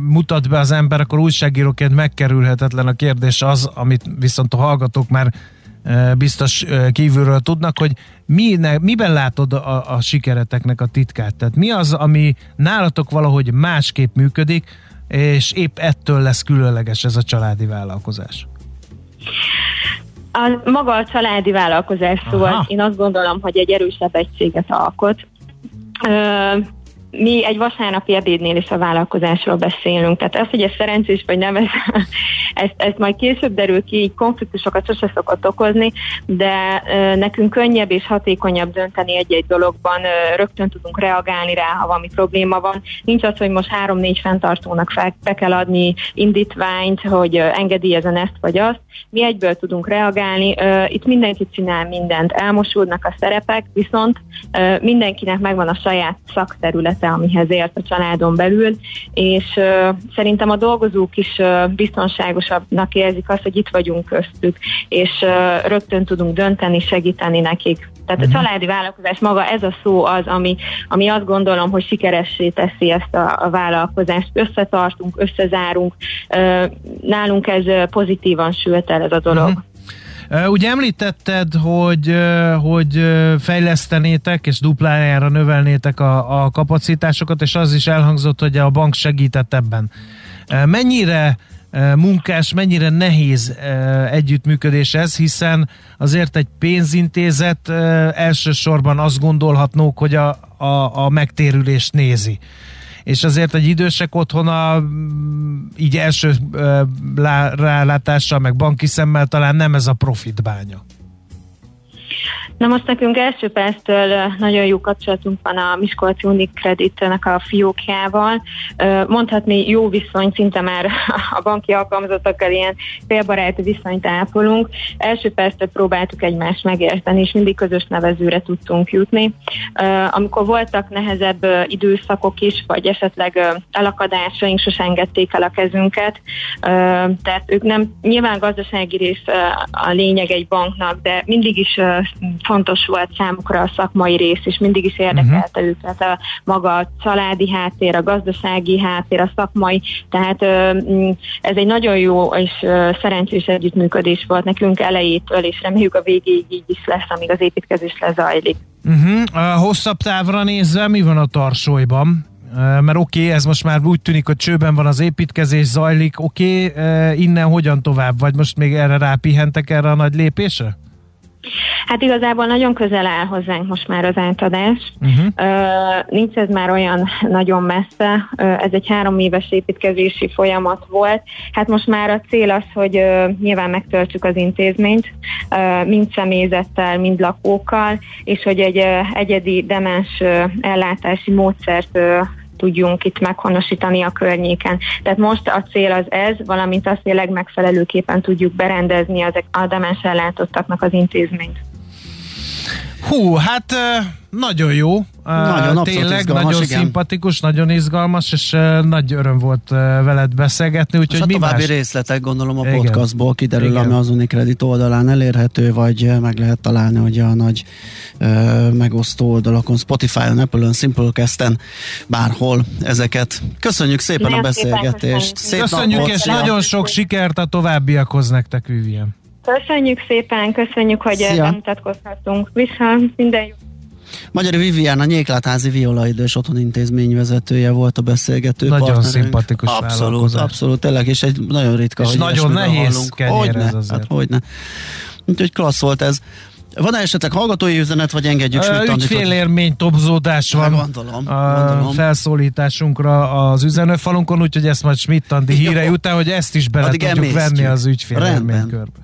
mutat be az ember, akkor újságíróként megkerülhetetlen a kérdés az, amit viszont a hallgatók már biztos kívülről tudnak, hogy miben látod a sikereteknek a titkát? Tehát mi az, ami nálatok valahogy másképp működik, és épp ettől lesz különleges ez a családi vállalkozás? Maga a családi vállalkozás, szóval én azt gondolom, hogy egy erősebb egységet alkot. Mi egy vasárnapi ebédnél is a vállalkozásról beszélünk. Tehát ez, hogy ez szerencsés, vagy nem, ez majd később derül ki, így konfliktusokat sose szokott okozni, de nekünk könnyebb és hatékonyabb dönteni egy-egy dologban, rögtön tudunk reagálni rá, ha valami probléma van. Nincs az, hogy most 3-4 fenntartónak be kell adni indítványt, hogy engedélyezen ezt vagy azt. Mi egyből tudunk reagálni, itt mindenki csinál mindent, elmosulnak a szerepek, viszont mindenkinek megvan a saját szakterülete, része, amihez ért a családon belül, és szerintem a dolgozók is biztonságosabbnak érzik azt, hogy itt vagyunk köztük, és rögtön tudunk dönteni, segíteni nekik. Tehát a családi vállalkozás maga, ez a szó az, ami azt gondolom, hogy sikeressé teszi ezt a vállalkozást. Összetartunk, összezárunk, nálunk ez pozitívan sült el ez a dolog. Ugye említetted, hogy fejlesztenétek és duplájára növelnétek a kapacitásokat, és az is elhangzott, hogy a bank segített ebben. Mennyire munkás, mennyire nehéz együttműködés ez, hiszen azért egy pénzintézet elsősorban azt gondolhatnók, hogy a megtérülést nézi. És azért egy idősek otthona így első rálátással, meg banki szemmel talán nem ez a profitbánya. Na most nekünk első perctől nagyon jó kapcsolatunk van a Miskolci Unicredit-nek a fiókjával. Mondhatni jó viszony, szinte már a banki alkalmazottakkal ilyen félbaráti viszonyt ápolunk. Első perctől próbáltuk egymást megérteni, és mindig közös nevezőre tudtunk jutni. Amikor voltak nehezebb időszakok is, vagy esetleg elakadásaink, sose engedték el a kezünket. Tehát ők nem, nyilván gazdasági rész a lényeg egy banknak, de mindig is fontos volt számukra a szakmai rész, és mindig is érdekelte őket a maga a családi háttér, a gazdasági háttér, a szakmai, tehát ez egy nagyon jó és szerencsés együttműködés volt nekünk elejétől, és reméljük a végéig így is lesz, amíg az építkezés lezajlik. Hosszabb távra nézve mi van a tarsolyban? Mert oké, ez most már úgy tűnik, hogy csőben van az építkezés, zajlik, innen hogyan tovább? Vagy most még erre rápihentek erre a nagy lépésre? Hát igazából nagyon közel áll hozzánk most már az átadás. Nincs ez már olyan nagyon messze. Ez egy 3 éves építkezési folyamat volt. Hát most már a cél az, hogy nyilván megtöltsük az intézményt, mind személyzettel, mind lakókkal, és hogy egy egyedi demens ellátási módszert tudjunk itt meghonosítani a környéken. Tehát most a cél az ez, valamint azt, hogy legmegfelelőképpen tudjuk berendezni a demens ellátottaknak az intézményt. Hú, hát nagyon jó. Nagyon tényleg, izgalmas, nagyon szimpatikus, nagyon izgalmas, és nagy öröm volt veled beszélgetni. Úgyhogy a további részletek gondolom a podcastból kiderül, ami az Unicredit oldalán elérhető, vagy meg lehet találni ugye a nagy megosztó oldalakon, Spotify-on, Apple-on, Simplecast-en, bárhol ezeket. Köszönjük szépen a beszélgetést. Köszönjük, és nagyon sok sikert a továbbiakhoz nektek, Vivien. Köszönjük szépen, köszönjük, hogy bemutatkozhatunk. Viszont minden jó. Magyar Vivien, a Nyéklátházi Viola Idős Otthon Intézmény vezetője volt a beszélgető partnerünk. Nagyon szimpatikus vállalkozás. Abszolút, tényleg, és egy nagyon ritka, és hogy nagyon nehéz kenyér ez azért. Hát hogyne. Úgyhogy klassz volt ez. Van-e esetleg hallgatói üzenet, vagy engedjük mit? Ügyfélélmény tobzódás van gondolom. Felszólításunkra az üzenőfalunkon, úgyhogy ezt majd Schmidt-Andi hírei után, hogy ezt is bele tudjuk venni az ügyfélélmény körbe.